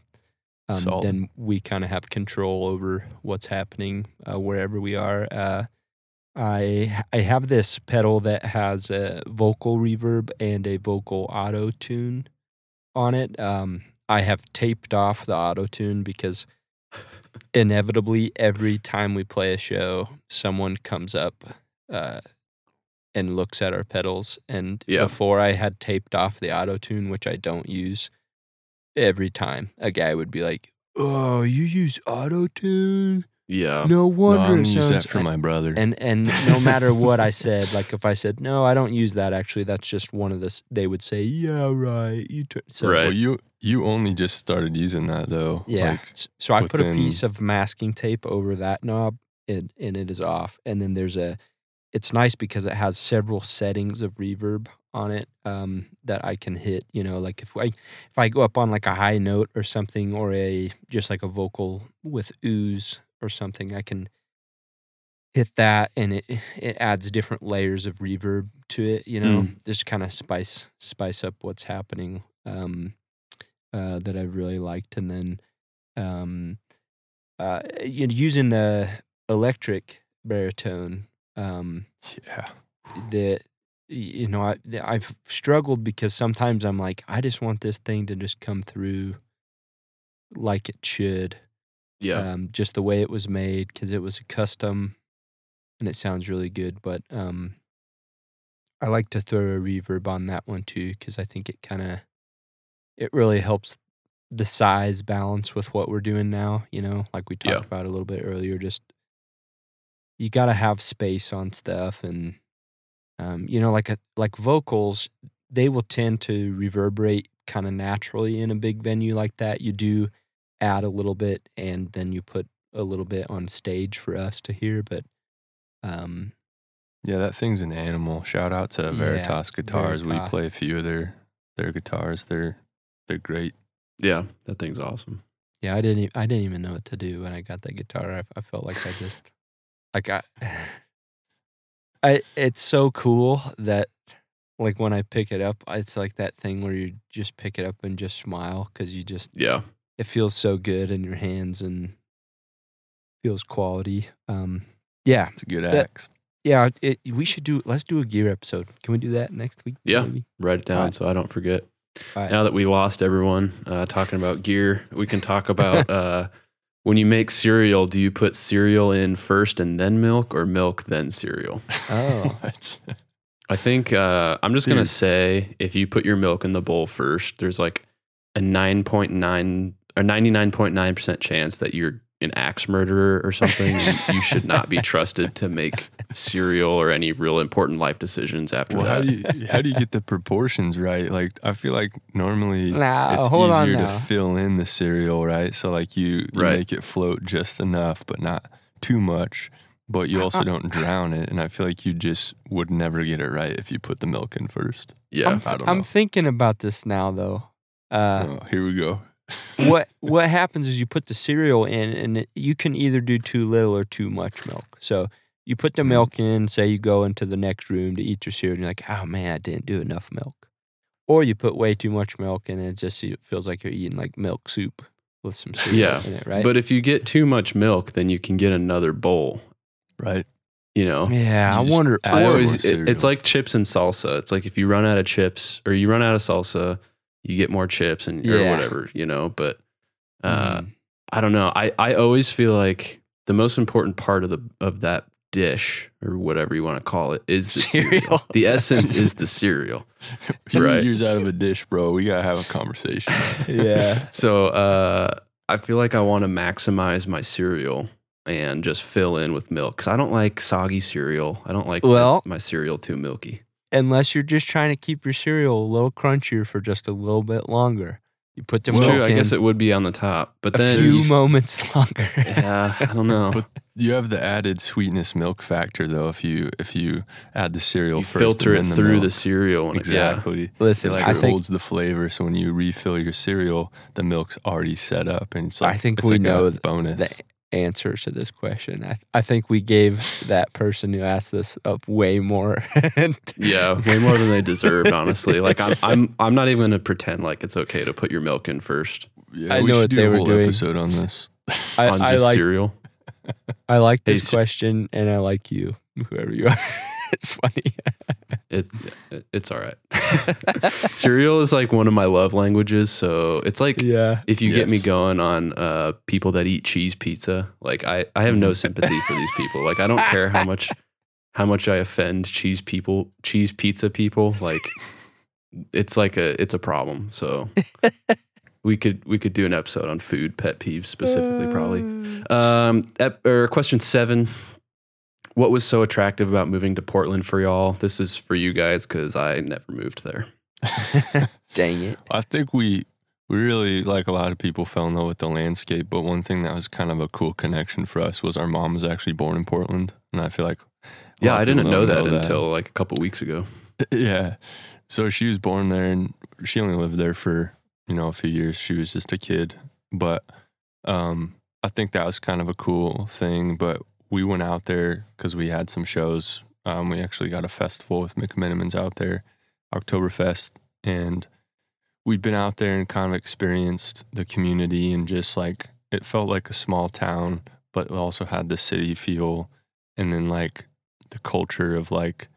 then we kind of have control over what's happening wherever we are. I have this pedal that has a vocal reverb and a vocal auto-tune on it. I have taped off the auto-tune because inevitably every time we play a show, someone comes up and looks at our pedals. And before I had taped off the auto-tune, which I don't use, every time a guy would be like, "Oh, you use auto-tune? Yeah. No wonder." No, I'm gonna use that for my brother. And no matter what I said, like if I said, "No, I don't use that actually, that's just one of this," they would say, "Yeah, right." Well, you only just started using that though. Yeah. Like, so I put a piece of masking tape over that knob and it is off. And then it's nice because it has several settings of reverb on it that I can hit, you know, like if I go up on like a high note or something, or just like a vocal with ooze or something, I can hit that, and it adds different layers of reverb to it, you know, just kind of spice up what's happening, that I've really liked. And then using the electric baritone, you know, I've struggled because sometimes I'm like, I just want this thing to just come through like it should. Yeah. Just the way it was made, because it was a custom and it sounds really good. But I like to throw a reverb on that one too, because I think it really helps the size balance with what we're doing now, you know, like we talked about a little bit earlier. Just, you got to have space on stuff. And you know, like vocals, they will tend to reverberate kind of naturally in a big venue like that. You do add a little bit, and then you put a little bit on stage for us to hear. But yeah, that thing's an animal. Shout out to Veritas Guitars. Veritas. We play a few of their guitars. They're great. Yeah, that thing's awesome. Yeah, I didn't even know what to do when I got that guitar. I felt like I just like it's so cool that, like, when I pick it up, it's like that thing where you just pick it up and just smile, because you just it feels so good in your hands and feels quality. Yeah, it's a good axe. Yeah, let's do a gear episode. Can we do that next week? Yeah, maybe? Write it down so I don't forget. Right. Now that we lost everyone talking about gear, we can talk about when you make cereal, do you put cereal in first and then milk, or milk then cereal? Oh. I think I'm just going to say, if you put your milk in the bowl first, there's like a 9.9 or 99.9% chance that you're an axe murderer or something. You should not be trusted to make cereal or any real important life decisions after that. How do you get the proportions right? Like, I feel like normally it's easier to fill in the cereal, right? So like you make it float just enough, but not too much. But you also don't drown it, and I feel like you just would never get it right if you put the milk in first. Yeah, I'm thinking about this now though. Here we go. What happens is you put the cereal in, and you can either do too little or too much milk. So you put the milk in, say you go into the next room to eat your cereal, and you're like, "Oh man, I didn't do enough milk." Or you put way too much milk, and it feels like you're eating like milk soup with some cereal in it, right? But if you get too much milk, then you can get another bowl. Right. You know? Yeah, I wonder. It's like chips and salsa. It's like if you run out of chips or you run out of salsa, you get more chips or whatever, you know. But I don't know. I always feel like the most important part of that dish, or whatever you want to call it, is the cereal. The essence is the cereal. Right. Years out of a dish, bro. We gotta have a conversation. Yeah. So I feel like I want to maximize my cereal and just fill in with milk, because I don't like soggy cereal. I don't like my cereal too milky. Unless you're just trying to keep your cereal a little crunchier for just a little bit longer. You put the milk in. I guess it would be on the top. But then a few moments longer. Yeah, I don't know. But You have the added sweetness milk factor, though. If you add the cereal, you first filter it through the cereal. Exactly. Yeah. Listen, like, it holds the flavor. So when you refill your cereal, the milk's already set up, and it's like, I think it's we know bonus. The answer to this question. I think we gave that person who asked this up way more. Way more than they deserved. Honestly, like I'm not even gonna pretend like it's okay to put your milk in first. Yeah, I know what they were doing. We should do a whole episode on this. On just cereal. I like this question, and I like you, whoever you are. It's funny. It's all right. Cereal is like one of my love languages, so it's like if you get me going on people that eat cheese pizza, like I have no sympathy for these people. Like I don't care how much I offend cheese pizza people. Like it's a problem. So We could do an episode on food pet peeves specifically, probably. Question 7: what was so attractive about moving to Portland for y'all? This is for you guys because I never moved there. Dang it! I think we really, like a lot of people, fell in love with the landscape. But one thing that was kind of a cool connection for us was our mom was actually born in Portland, and I feel like I didn't know that until like a couple weeks ago. Yeah, so she was born there, and she only lived there for, you know, a few years. She was just a kid, but I think that was kind of a cool thing. But we went out there because we had some shows. We actually got a festival with McMenamins out there, Oktoberfest, and we'd been out there and kind of experienced the community, and just like it felt like a small town, but it also had the city feel, and then like the culture of like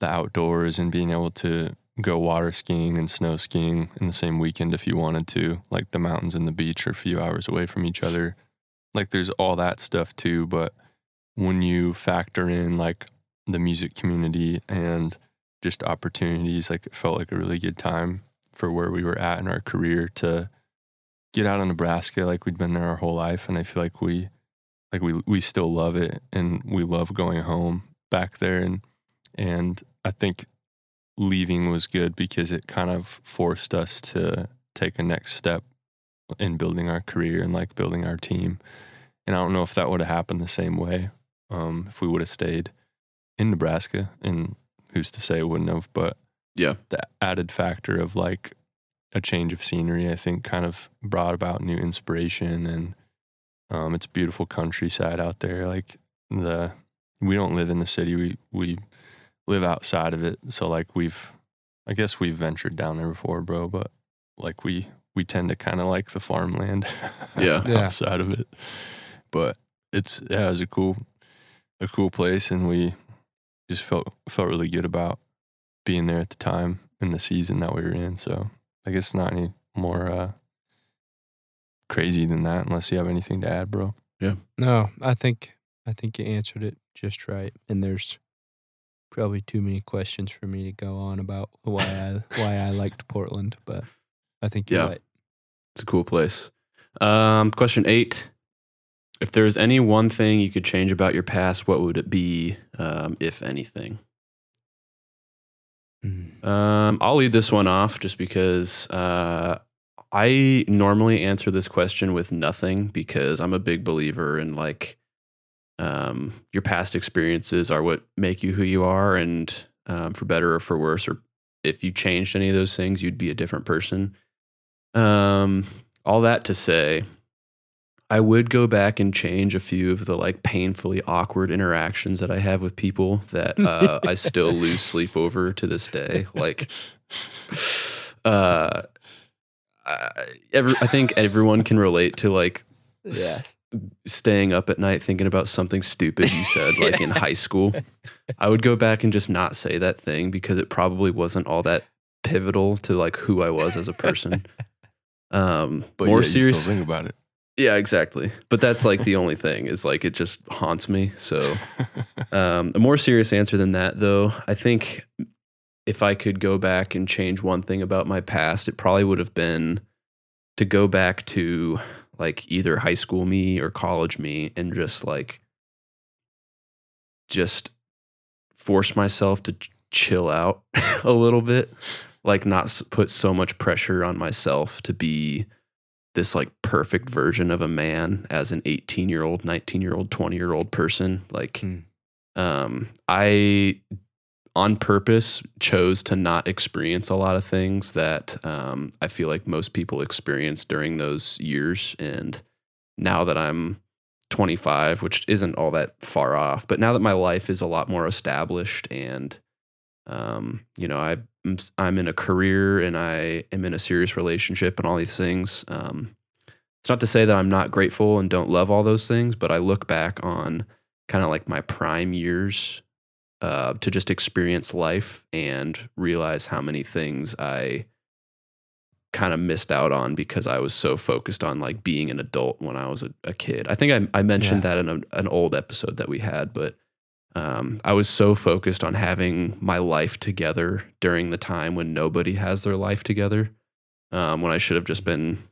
the outdoors and being able to go water skiing and snow skiing in the same weekend if you wanted to. Like the mountains and the beach are a few hours away from each other. Like there's all that stuff too, but when you factor in like the music community and just opportunities, like it felt like a really good time for where we were at in our career to get out of Nebraska. Like we'd been there our whole life, and I feel like we still love it, and we love going home back there, and I think leaving was good because it kind of forced us to take a next step in building our career and like building our team. And I don't know if that would have happened the same way if we would have stayed in Nebraska, and who's to say it wouldn't have. But yeah, the added factor of like a change of scenery, I think, kind of brought about new inspiration. And it's beautiful countryside out there. Like we don't live in the city. We live outside of it, so like I guess we've ventured down there before, bro, but like we tend to kind of like the farmland outside of it. But it was a cool place, and we just felt really good about being there at the time in the season that we were in. So I guess it's not any more crazy than that, unless you have anything to add, bro. Yeah, no, I think you answered it just right, and there's probably too many questions for me to go on about why I liked Portland, but I think you're right. It's a cool place. Question 8: if there's any one thing you could change about your past, what would it be, if anything? I'll leave this one off just because I normally answer this question with nothing, because I'm a big believer in like, your past experiences are what make you who you are, and for better or for worse, or if you changed any of those things, you'd be a different person. All that to say, I would go back and change a few of the like painfully awkward interactions that I have with people that I still lose sleep over to this day. Like, I think everyone can relate to like, staying up at night thinking about something stupid you said like in high school. I would go back and just not say that thing, because it probably wasn't all that pivotal to like who I was as a person. But more seriously, still think about it. Yeah, exactly. But that's like the only thing is like it just haunts me. So a more serious answer than that, though, I think if I could go back and change one thing about my past, it probably would have been to go back to like either high school me or college me, and just like force myself to chill out a little bit, like not put so much pressure on myself to be this like perfect version of a man as an 18-year-old, 19-year-old, 20-year-old person. Like, I on purpose chose to not experience a lot of things that I feel like most people experience during those years. And now that I'm 25, which isn't all that far off, but now that my life is a lot more established and, you know, I'm in a career and I am in a serious relationship and all these things. It's not to say that I'm not grateful and don't love all those things, but I look back on kind of like my prime years to just experience life and realize how many things I kind of missed out on because I was so focused on like being an adult when I was a kid. I think I mentioned that in an old episode that we had, but I was so focused on having my life together during the time when nobody has their life together, when I should have just been,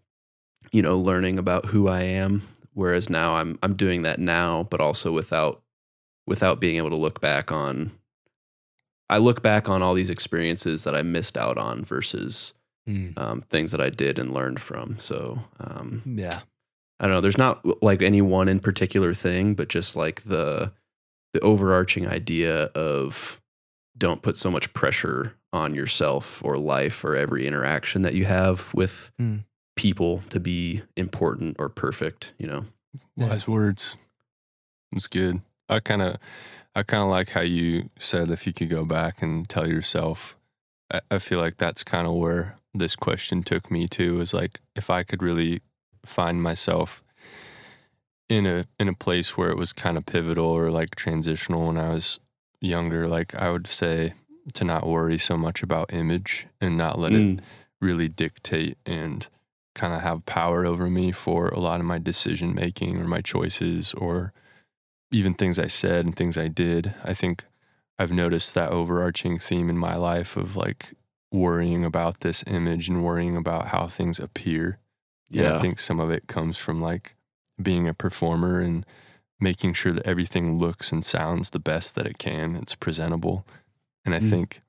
you know, learning about who I am. Whereas now I'm doing that now, but also without being able to look back on. I look back on all these experiences that I missed out on versus things that I did and learned from. So I don't know. There's not like any one in particular thing, but just like the overarching idea of don't put so much pressure on yourself or life or every interaction that you have with people to be important or perfect, you know? Wise words. It's good. I kind of like how you said, if you could go back and tell yourself, I feel like that's kind of where this question took me to, is like, if I could really find myself in a place where it was kind of pivotal or like transitional when I was younger, like I would say to not worry so much about image and not let it really dictate and kind of have power over me for a lot of my decision making or my choices or even things I said and things I did. I think I've noticed that overarching theme in my life of like worrying about this image and worrying about how things appear. Yeah. And I think some of it comes from like being a performer and making sure that everything looks and sounds the best that it can, it's presentable. And I think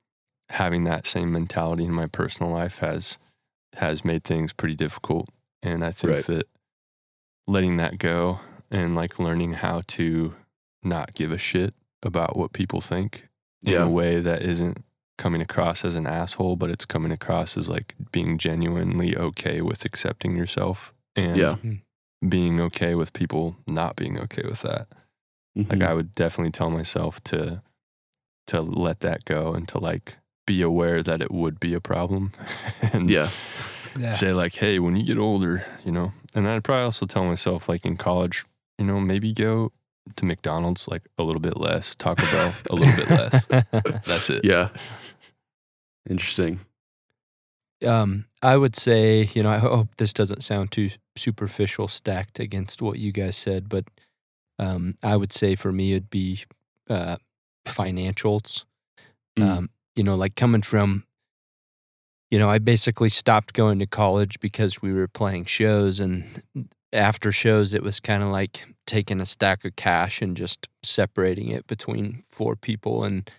having that same mentality in my personal life has made things pretty difficult. And I think that letting that go and like learning how to not give a shit about what people think in a way that isn't coming across as an asshole, but it's coming across as like being genuinely okay with accepting yourself and being okay with people not being okay with that. Like I would definitely tell myself to let that go and to like be aware that it would be a problem and say like, hey, when you get older, you know. And I'd probably also tell myself like in college, you know, maybe go to McDonald's like a little bit less, Taco Bell a little bit less. That's it. Yeah. Interesting. I would say, you know, I hope this doesn't sound too superficial stacked against what you guys said, but I would say for me it'd be financials. You know, like coming from, you know, I basically stopped going to college because we were playing shows, and after shows it was kind of like taking a stack of cash and just separating it between four people, and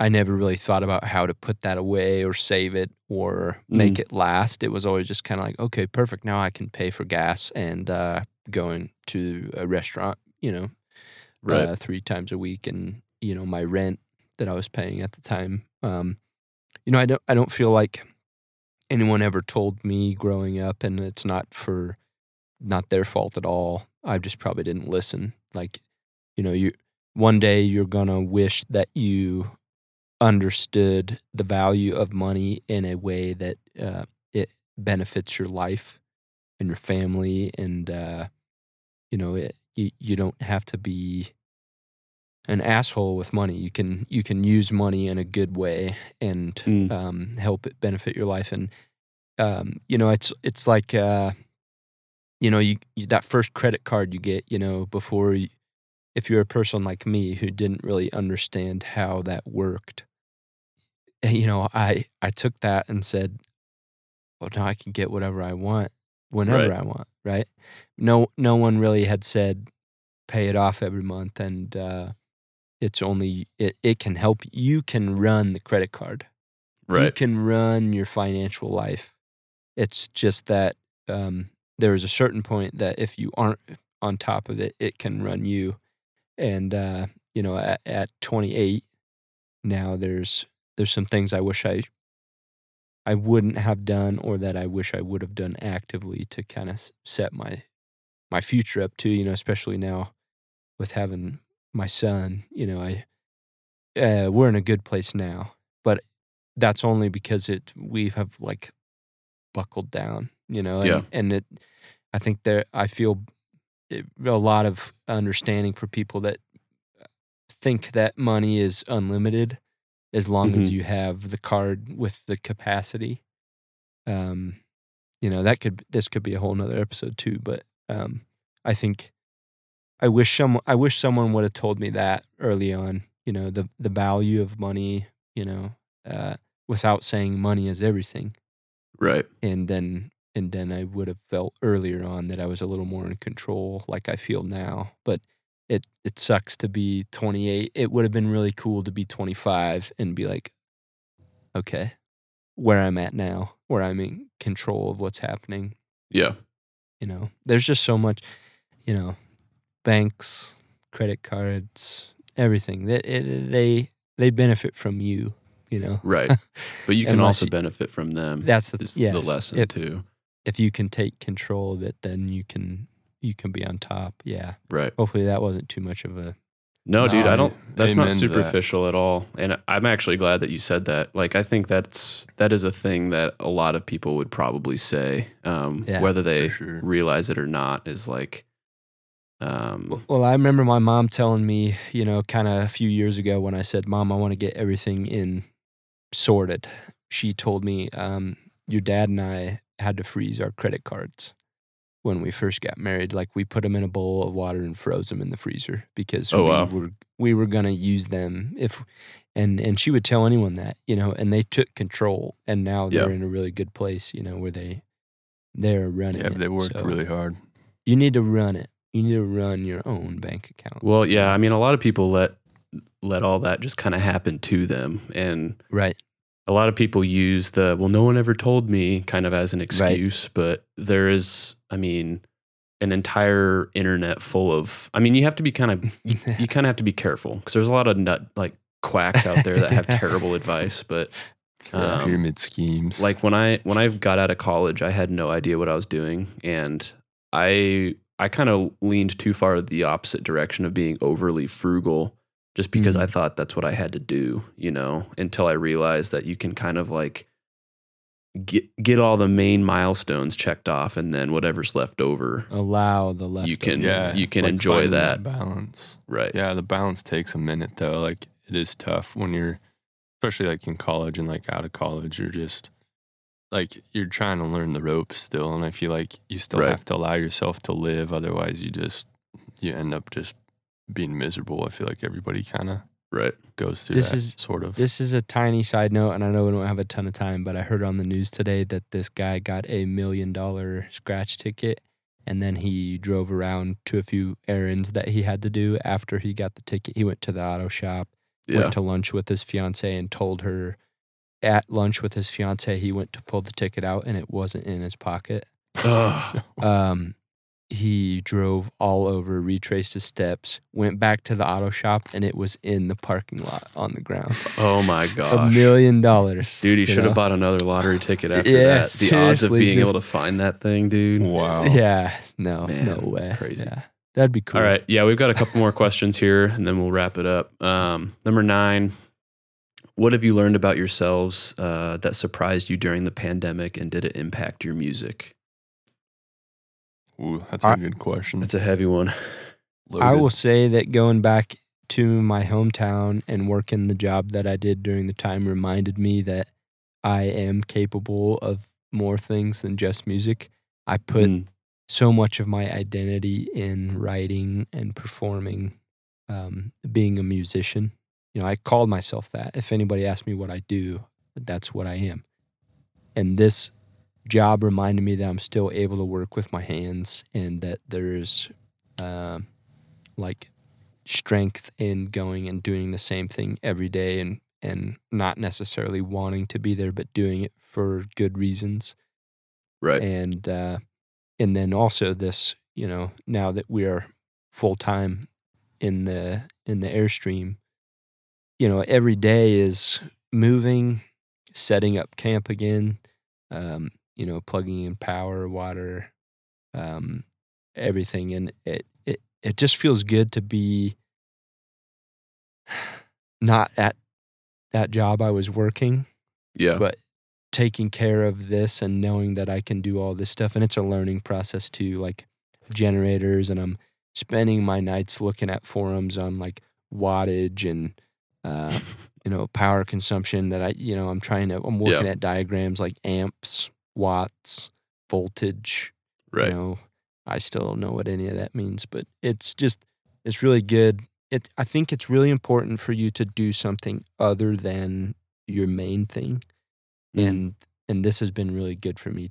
I never really thought about how to put that away or save it or make it last. It was always just kind of like, okay, perfect. Now I can pay for gas and going to a restaurant, you know, 3 times a week, and you know my rent that I was paying at the time. You know, I don't feel like anyone ever told me growing up, and it's not their fault at all. I just probably didn't listen. Like, you know, one day you're gonna wish that you understood the value of money in a way that it benefits your life and your family, and you know, you don't have to be an asshole with money. You can use money in a good way and help it benefit your life. And you know, it's like you know, you that first credit card you get, you know, before you, if you're a person like me who didn't really understand how that worked, you know, I took that and said, well, now I can get whatever I want, whenever I want, right? No one really had said, pay it off every month, and it's only, it can help. You can run the credit card. Right. You can run your financial life. It's just that there is a certain point that if you aren't on top of it, it can run you. And, you know, at 28 now, there's some things I wish I wouldn't have done, or that I wish I would have done actively to kind of set my future up to, you know, especially now with having my son, you know, we're in a good place now, but that's only because we have like buckled down, you know, and I think I feel a lot of understanding for people that think that money is unlimited as long as you have the card with the capacity. You know, this could be a whole nother episode too, but I think I wish someone would have told me that early on, you know, the value of money, you know, without saying money is everything. Right. And then I would have felt earlier on that I was a little more in control, like I feel now. But it sucks to be 28. It would have been really cool to be 25 and be like, okay, where I'm at now, where I'm in control of what's happening. Yeah. You know, there's just so much, you know, banks, credit cards, everything. They benefit from you, you know. Right. But you can also benefit from them. That's the lesson too. If you can take control of it, then you can be on top. Yeah. Right. Hopefully that wasn't too much of a... No, dude, I don't... That's not superficial at all. And I'm actually glad that you said that. Like, I think that is a thing that a lot of people would probably say, whether they realize it or not, is like... Well, I remember my mom telling me, you know, kind of a few years ago when I said, Mom, I want to get everything in sorted. She told me, your dad and I had to freeze our credit cards when we first got married. Like, we put them in a bowl of water and froze them in the freezer because we were going to use them. And she would tell anyone that, you know, and they took control. And now they're in a really good place, you know, where they're running. Yeah, they worked really hard. You need to run it. You need to run your own bank account. Well, yeah, I mean, a lot of people let all that just kind of happen to them. And right. A lot of people use the, well, no one ever told me kind of as an excuse, right. But there is, I mean, an entire internet full of, I mean, you have to be kind of, you kind of have to be careful because there's a lot of quacks out there that have terrible advice, but pyramid schemes. Like when I got out of college, I had no idea what I was doing, and I kind of leaned too far the opposite direction of being overly frugal just because I thought that's what I had to do, you know, until I realized that you can kind of like get all the main milestones checked off, and then whatever's left over. Allow the leftover. You can like enjoy that balance. Right. Yeah, the balance takes a minute though. Like, it is tough when you're, especially like in college and like out of college, you're just like, you're trying to learn the ropes still, and I feel like you still have to allow yourself to live. Otherwise, you end up just being miserable. I feel like everybody kind of goes through that. This is a tiny side note, and I know we don't have a ton of time, but I heard on the news today that this guy got a $1 million scratch ticket, and then he drove around to a few errands that he had to do after he got the ticket. He went to the auto shop, went to lunch with his fiance, and told her. At lunch with his fiance, he went to pull the ticket out, and it wasn't in his pocket. He drove all over, retraced his steps, went back to the auto shop, and it was in the parking lot on the ground. Oh my gosh. $1 million. Dude, he should have bought another lottery ticket after that. The odds of being able to find that thing, dude. Wow. Yeah. No, man, no way. Crazy. Yeah. That'd be cool. All right. Yeah, we've got a couple more questions here, and then we'll wrap it up. Number 9. What have you learned about yourselves that surprised you during the pandemic, and did it impact your music? Ooh, that's a good question. That's a heavy one. Loaded. I will say that going back to my hometown and working the job that I did during the time reminded me that I am capable of more things than just music. I put so much of my identity in writing and performing, being a musician. You know, I called myself that. If anybody asked me what I do, that's what I am. And this job reminded me that I'm still able to work with my hands, and that there's like strength in going and doing the same thing every day, and not necessarily wanting to be there, but doing it for good reasons. Right. And And then also this, you know, now that we are full time in the Airstream, you know, every day is moving, setting up camp again, you know, plugging in power, water, everything. And it just feels good to be not at that job I was working. Yeah. But taking care of this and knowing that I can do all this stuff. And it's a learning process too, like generators, and I'm spending my nights looking at forums on like wattage and, you know, power consumption that I, you know, I'm looking at diagrams like amps, watts, voltage. Right. You know, I still don't know what any of that means, but it's really good. I think it's really important for you to do something other than your main thing. Mm. And this has been really good for me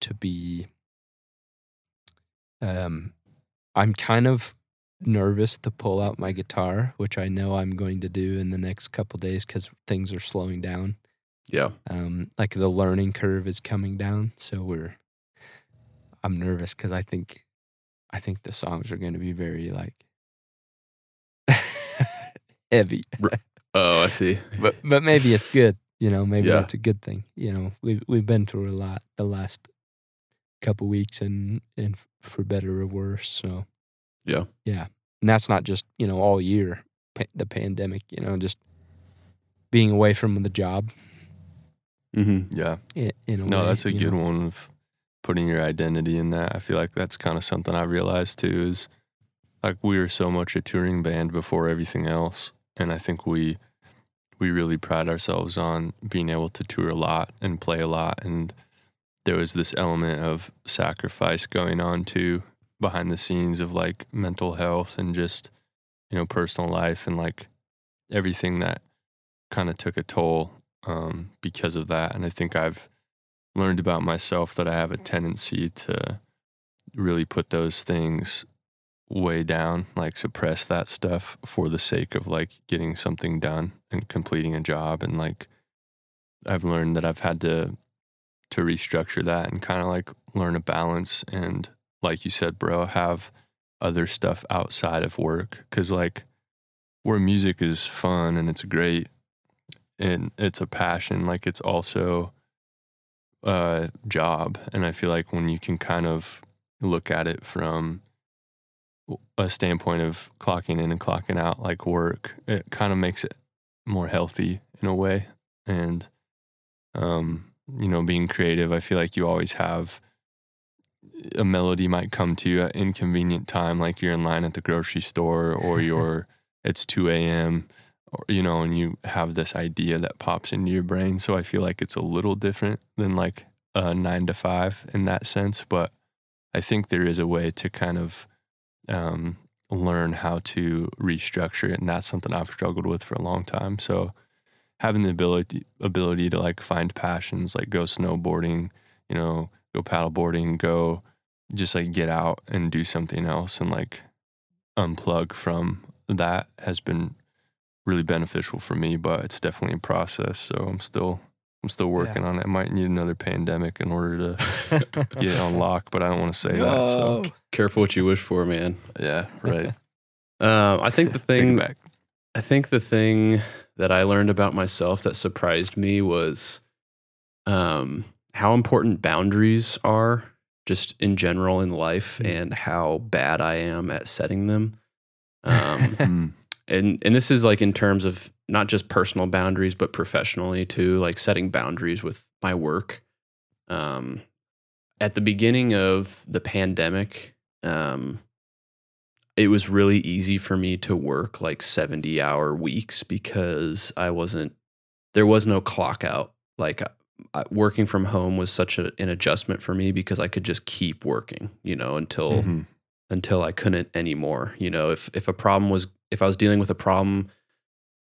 to be, I'm kind of nervous to pull out my guitar, which I know I'm going to do in the next couple of days because things are slowing down. Yeah. Like the learning curve is coming down. So I'm nervous because I think the songs are going to be very like heavy. Oh, I see. But maybe it's good. You know, maybe that's a good thing. You know, we've been through a lot the last couple weeks, and for better or worse. So yeah, and that's not just, you know, all year the pandemic. You know, just being away from the job. Mm-hmm. Yeah, in a way, that's a good one of putting your identity in that. I feel like that's kind of something I realized too. Is like we were so much a touring band before everything else, and I think we really pride ourselves on being able to tour a lot and play a lot. And there was this element of sacrifice going on too behind the scenes of like mental health and just, you know, personal life and like everything that kind of took a toll because of that. And I think I've learned about myself that I have a tendency to really put those things way down, like suppress that stuff for the sake of like getting something done and completing a job. And like I've learned that I've had to restructure that and kind of like learn a balance, and like you said, bro, have other stuff outside of work, because like where music is fun and it's great and it's a passion, like it's also a job. And I feel like when you can kind of look at it from a standpoint of clocking in and clocking out like work, it kind of makes it more healthy in a way. And you know, being creative, I feel like you always have a melody might come to you at inconvenient time, like you're in line at the grocery store or you're it's 2 a.m. or, you know, and you have this idea that pops into your brain. So I feel like it's a little different than like a 9 to 5 in that sense, but I think there is a way to kind of learn how to restructure it, and that's something I've struggled with for a long time. So having the ability to like find passions, like go snowboarding, you know, go paddleboarding, go just like get out and do something else and like unplug from that has been really beneficial for me, but it's definitely a process. So I'm still working on it. I might need another pandemic in order to get it on lock, but I don't want to say that. So careful what you wish for, man. Yeah, right. I think the thing that I learned about myself that surprised me was how important boundaries are just in general in life, and how bad I am at setting them. And this is like in terms of not just personal boundaries, but professionally too, like setting boundaries with my work. At the beginning of the pandemic, it was really easy for me to work like 70-hour weeks because there was no clock out. Like working from home was such an adjustment for me because I could just keep working, you know, until I couldn't anymore. You know, if I was dealing with a problem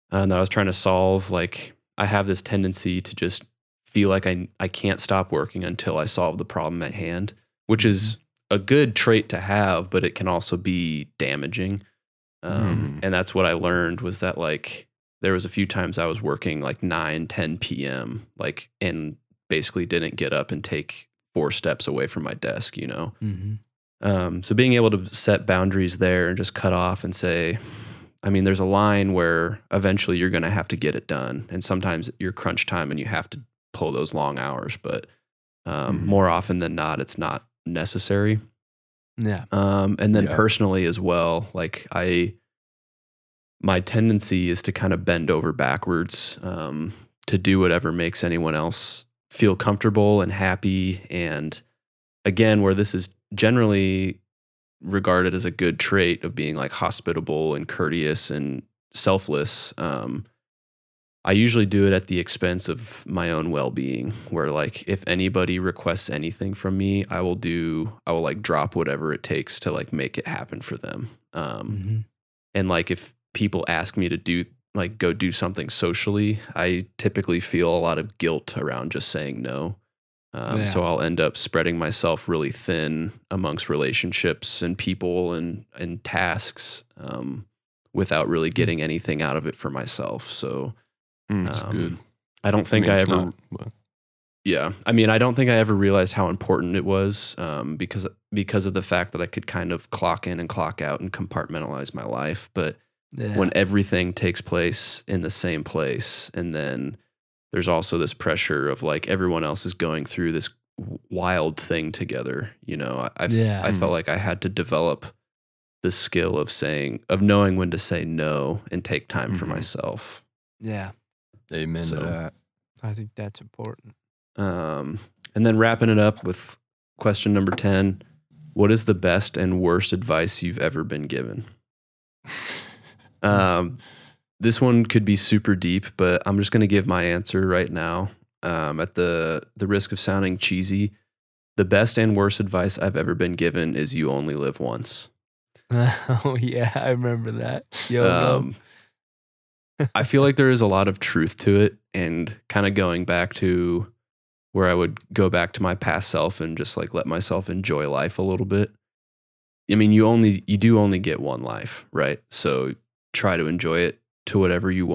that I was trying to solve, like I have this tendency to just feel like I can't stop working until I solve the problem at hand, which is a good trait to have, but it can also be damaging. And that's what I learned, was that like there was a few times I was working like 9, 10 p.m. like, and basically didn't get up and take 4 steps away from my desk, you know? Mm-hmm. So being able to set boundaries there and just cut off and say, I mean, there's a line where eventually you're going to have to get it done. And sometimes you're crunch time and you have to pull those long hours, but more often than not, it's not necessary. Yeah. And then personally as well, like my tendency is to kind of bend over backwards to do whatever makes anyone else feel comfortable and happy. And again, where this is generally regarded as a good trait of being like hospitable and courteous and selfless, I usually do it at the expense of my own well-being, where like if anybody requests anything from me, I will like drop whatever it takes to like make it happen for them. And like if people ask me to go do something socially, I typically feel a lot of guilt around just saying no. So I'll end up spreading myself really thin amongst relationships and people and tasks without really getting anything out of it for myself. So that's good. I don't think I ever realized how important it was because of the fact that I could kind of clock in and clock out and compartmentalize my life. But when everything takes place in the same place, and then there's also this pressure of like everyone else is going through this wild thing together. You know, I felt like I had to develop the skill of knowing when to say no and take time for myself. Yeah. Amen to that. I think that's important. And then wrapping it up with question number 10, what is the best and worst advice you've ever been given? This one could be super deep, but I'm just going to give my answer right now. At the risk of sounding cheesy, the best and worst advice I've ever been given is you only live once. Oh, yeah, I remember that. I feel like there is a lot of truth to it, and kind of going back to where I would go back to my past self and just like let myself enjoy life a little bit. I mean, you do only get one life, right? So try to enjoy it to whatever you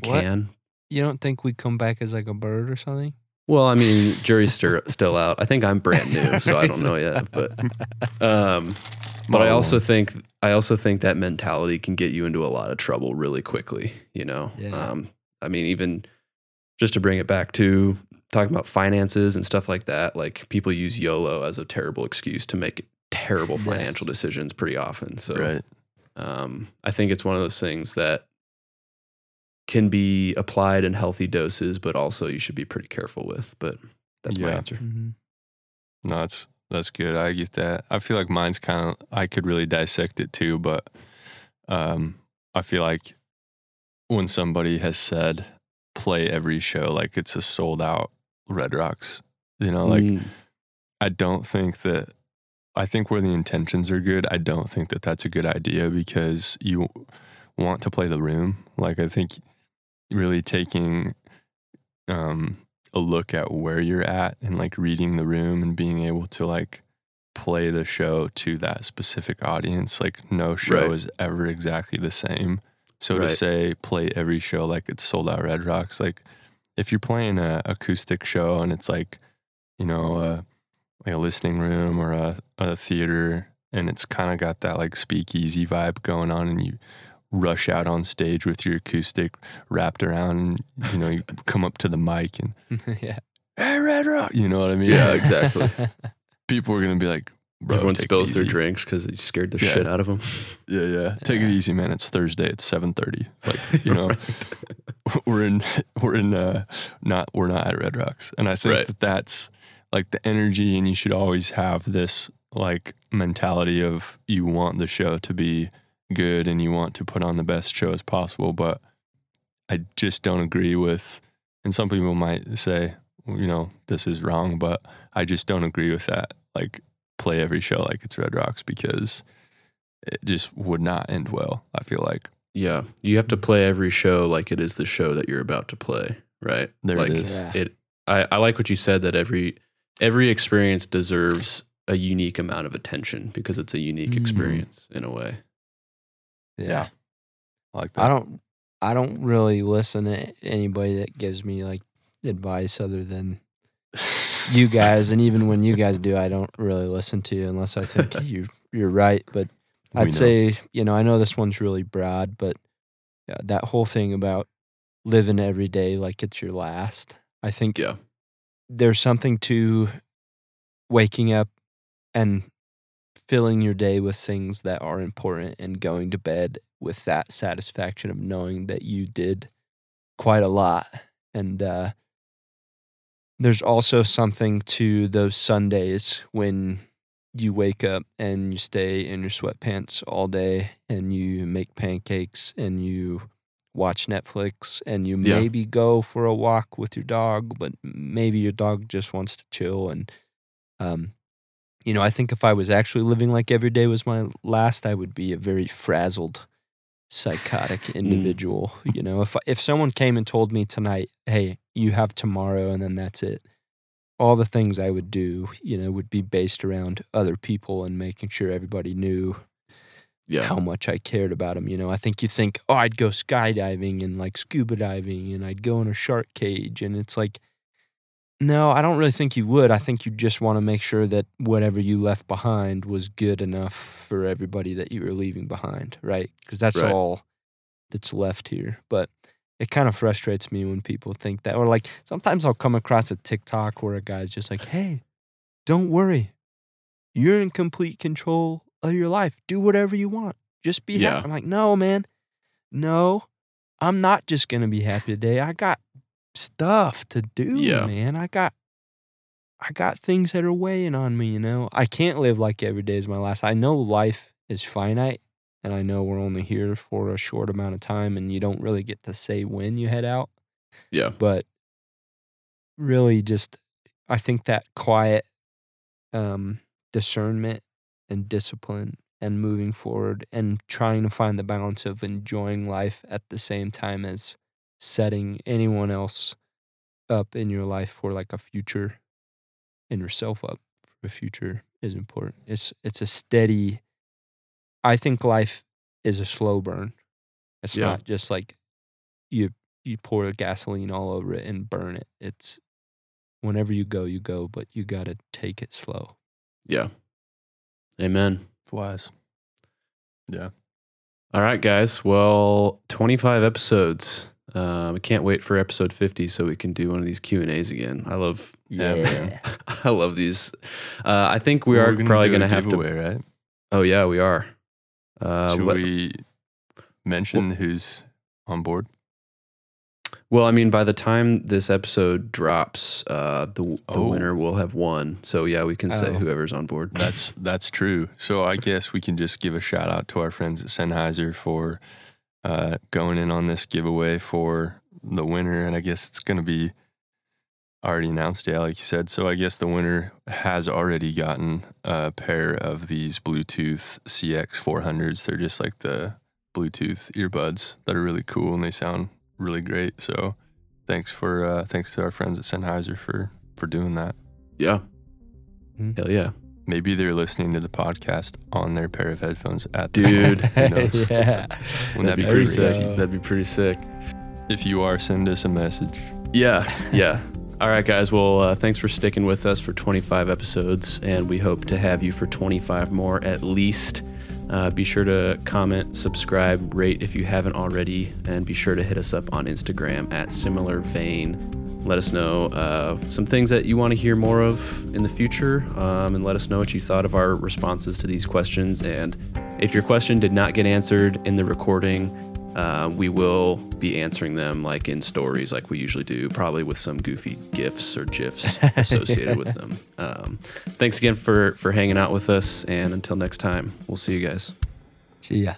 can. You don't think we come back as like a bird or something? Well, I mean, jury's still out. I think I'm brand new, so I don't know yet. But I also think that mentality can get you into a lot of trouble really quickly. You know, I mean, even just to bring it back to talking about finances and stuff like that, like people use YOLO as a terrible excuse to make terrible financial decisions pretty often. So, I think it's one of those things that can be applied in healthy doses, but also you should be pretty careful with. But that's my answer. Mm-hmm. No, that's good. I get that. I feel like mine's kind of, I could really dissect it too, but I feel like when somebody has said play every show like it's a sold out Red Rocks, you know, like I think where the intentions are good, I don't think that that's a good idea because you want to play the room. Like I think really taking a look at where you're at and like reading the room and being able to like play the show to that specific audience. Like no show is ever exactly the same. So to say play every show like it's sold out Red Rocks, like if you're playing a acoustic show and it's like, you know, like a listening room or a theater and it's kind of got that like speakeasy vibe going on and you rush out on stage with your acoustic wrapped around and, you know, you come up to the mic and, hey, Red Rock, you know what I mean? Yeah, exactly. People are going to be like, bro, everyone spills their drinks because you scared the shit out of them. Yeah. Take it easy, man. It's Thursday. It's 7:30. Like, you know, we're not at Red Rocks. And I think that's like the energy, and you should always have this like mentality of you want the show to be good and you want to put on the best show as possible. But I just don't agree with, and some people might say, you know, this is wrong, but I just don't agree with that. Like play every show like it's Red Rocks because it just would not end well, I feel like. Yeah. You have to play every show like it is the show that you're about to play, right? There like it is. Yeah. I like what you said, that every experience deserves a unique amount of attention because it's a unique experience in a way. Yeah. I like that. I don't really listen to anybody that gives me like advice other than you guys, and even when you guys do, I don't really listen to you unless I think you're right. But I'd say, you know, I know this one's really broad, but that whole thing about living every day like it's your last, I think there's something to waking up and filling your day with things that are important and going to bed with that satisfaction of knowing that you did quite a lot. And there's also something to those Sundays when you wake up and you stay in your sweatpants all day and you make pancakes and you watch Netflix and you maybe go for a walk with your dog, but maybe your dog just wants to chill. And, you know, I think if I was actually living like every day was my last, I would be a very frazzled, psychotic individual. You know, if someone came and told me tonight, hey, you have tomorrow and then that's it, all the things I would do, you know, would be based around other people and making sure everybody knew how much I cared about them. You know, I think you think, oh, I'd go skydiving and like scuba diving and I'd go in a shark cage. And it's like, no, I don't really think you would. I think you just want to make sure that whatever you left behind was good enough for everybody that you were leaving behind, right? Because that's all that's left here. But it kind of frustrates me when people think that. Or like sometimes I'll come across a TikTok where a guy's just like, hey, don't worry. You're in complete control of your life. Do whatever you want. Just be happy. I'm like, no, man. No, I'm not just going to be happy today. I got stuff to do, man. I got things that are weighing on me, you know. I can't live like every day is my last. I know life is finite, and I know we're only here for a short amount of time, and you don't really get to say when you head out. Yeah. But really just, I think that quiet discernment and discipline and moving forward and trying to find the balance of enjoying life at the same time as setting anyone else up in your life for like a future and yourself up for a future is important. It's a steady, I think life is a slow burn. It's not just like you pour gasoline all over it and burn it. It's whenever you go, but you got to take it slow. Yeah. Amen. It's wise. Yeah. All right, guys. Well, 25 episodes. I can't wait for episode 50 so we can do one of these Q&As again. I love I love these. I think we're probably going to have to. Right? Oh, yeah, we are. Should we mention who's on board? Well, I mean, by the time this episode drops, the winner will have won. So, yeah, we can say whoever's on board. That's true. So I guess we can just give a shout out to our friends at Sennheiser for going in on this giveaway for the winner. And I guess it's going to be already announced, yeah, like you said. So I guess the winner has already gotten a pair of these Bluetooth CX 400s. They're just like the Bluetooth earbuds that are really cool and they sound really great. So thanks to our friends at Sennheiser for doing that. Yeah. Mm-hmm. Hell yeah. Maybe they're listening to the podcast on their pair of headphones at the moment. Dude. Yeah. Wouldn't that be pretty sick? That'd be pretty sick. If you are, send us a message. Yeah. Yeah. All right, guys. Well, thanks for sticking with us for 25 episodes, and we hope to have you for 25 more at least. Be sure to comment, subscribe, rate if you haven't already, and be sure to hit us up on Instagram at SimilarVein. Let us know some things that you want to hear more of in the future, and let us know what you thought of our responses to these questions. And if your question did not get answered in the recording, we will be answering them like in stories like we usually do, probably with some goofy GIFs or GIFs associated with them. Thanks again for hanging out with us, and until next time, we'll see you guys. See ya.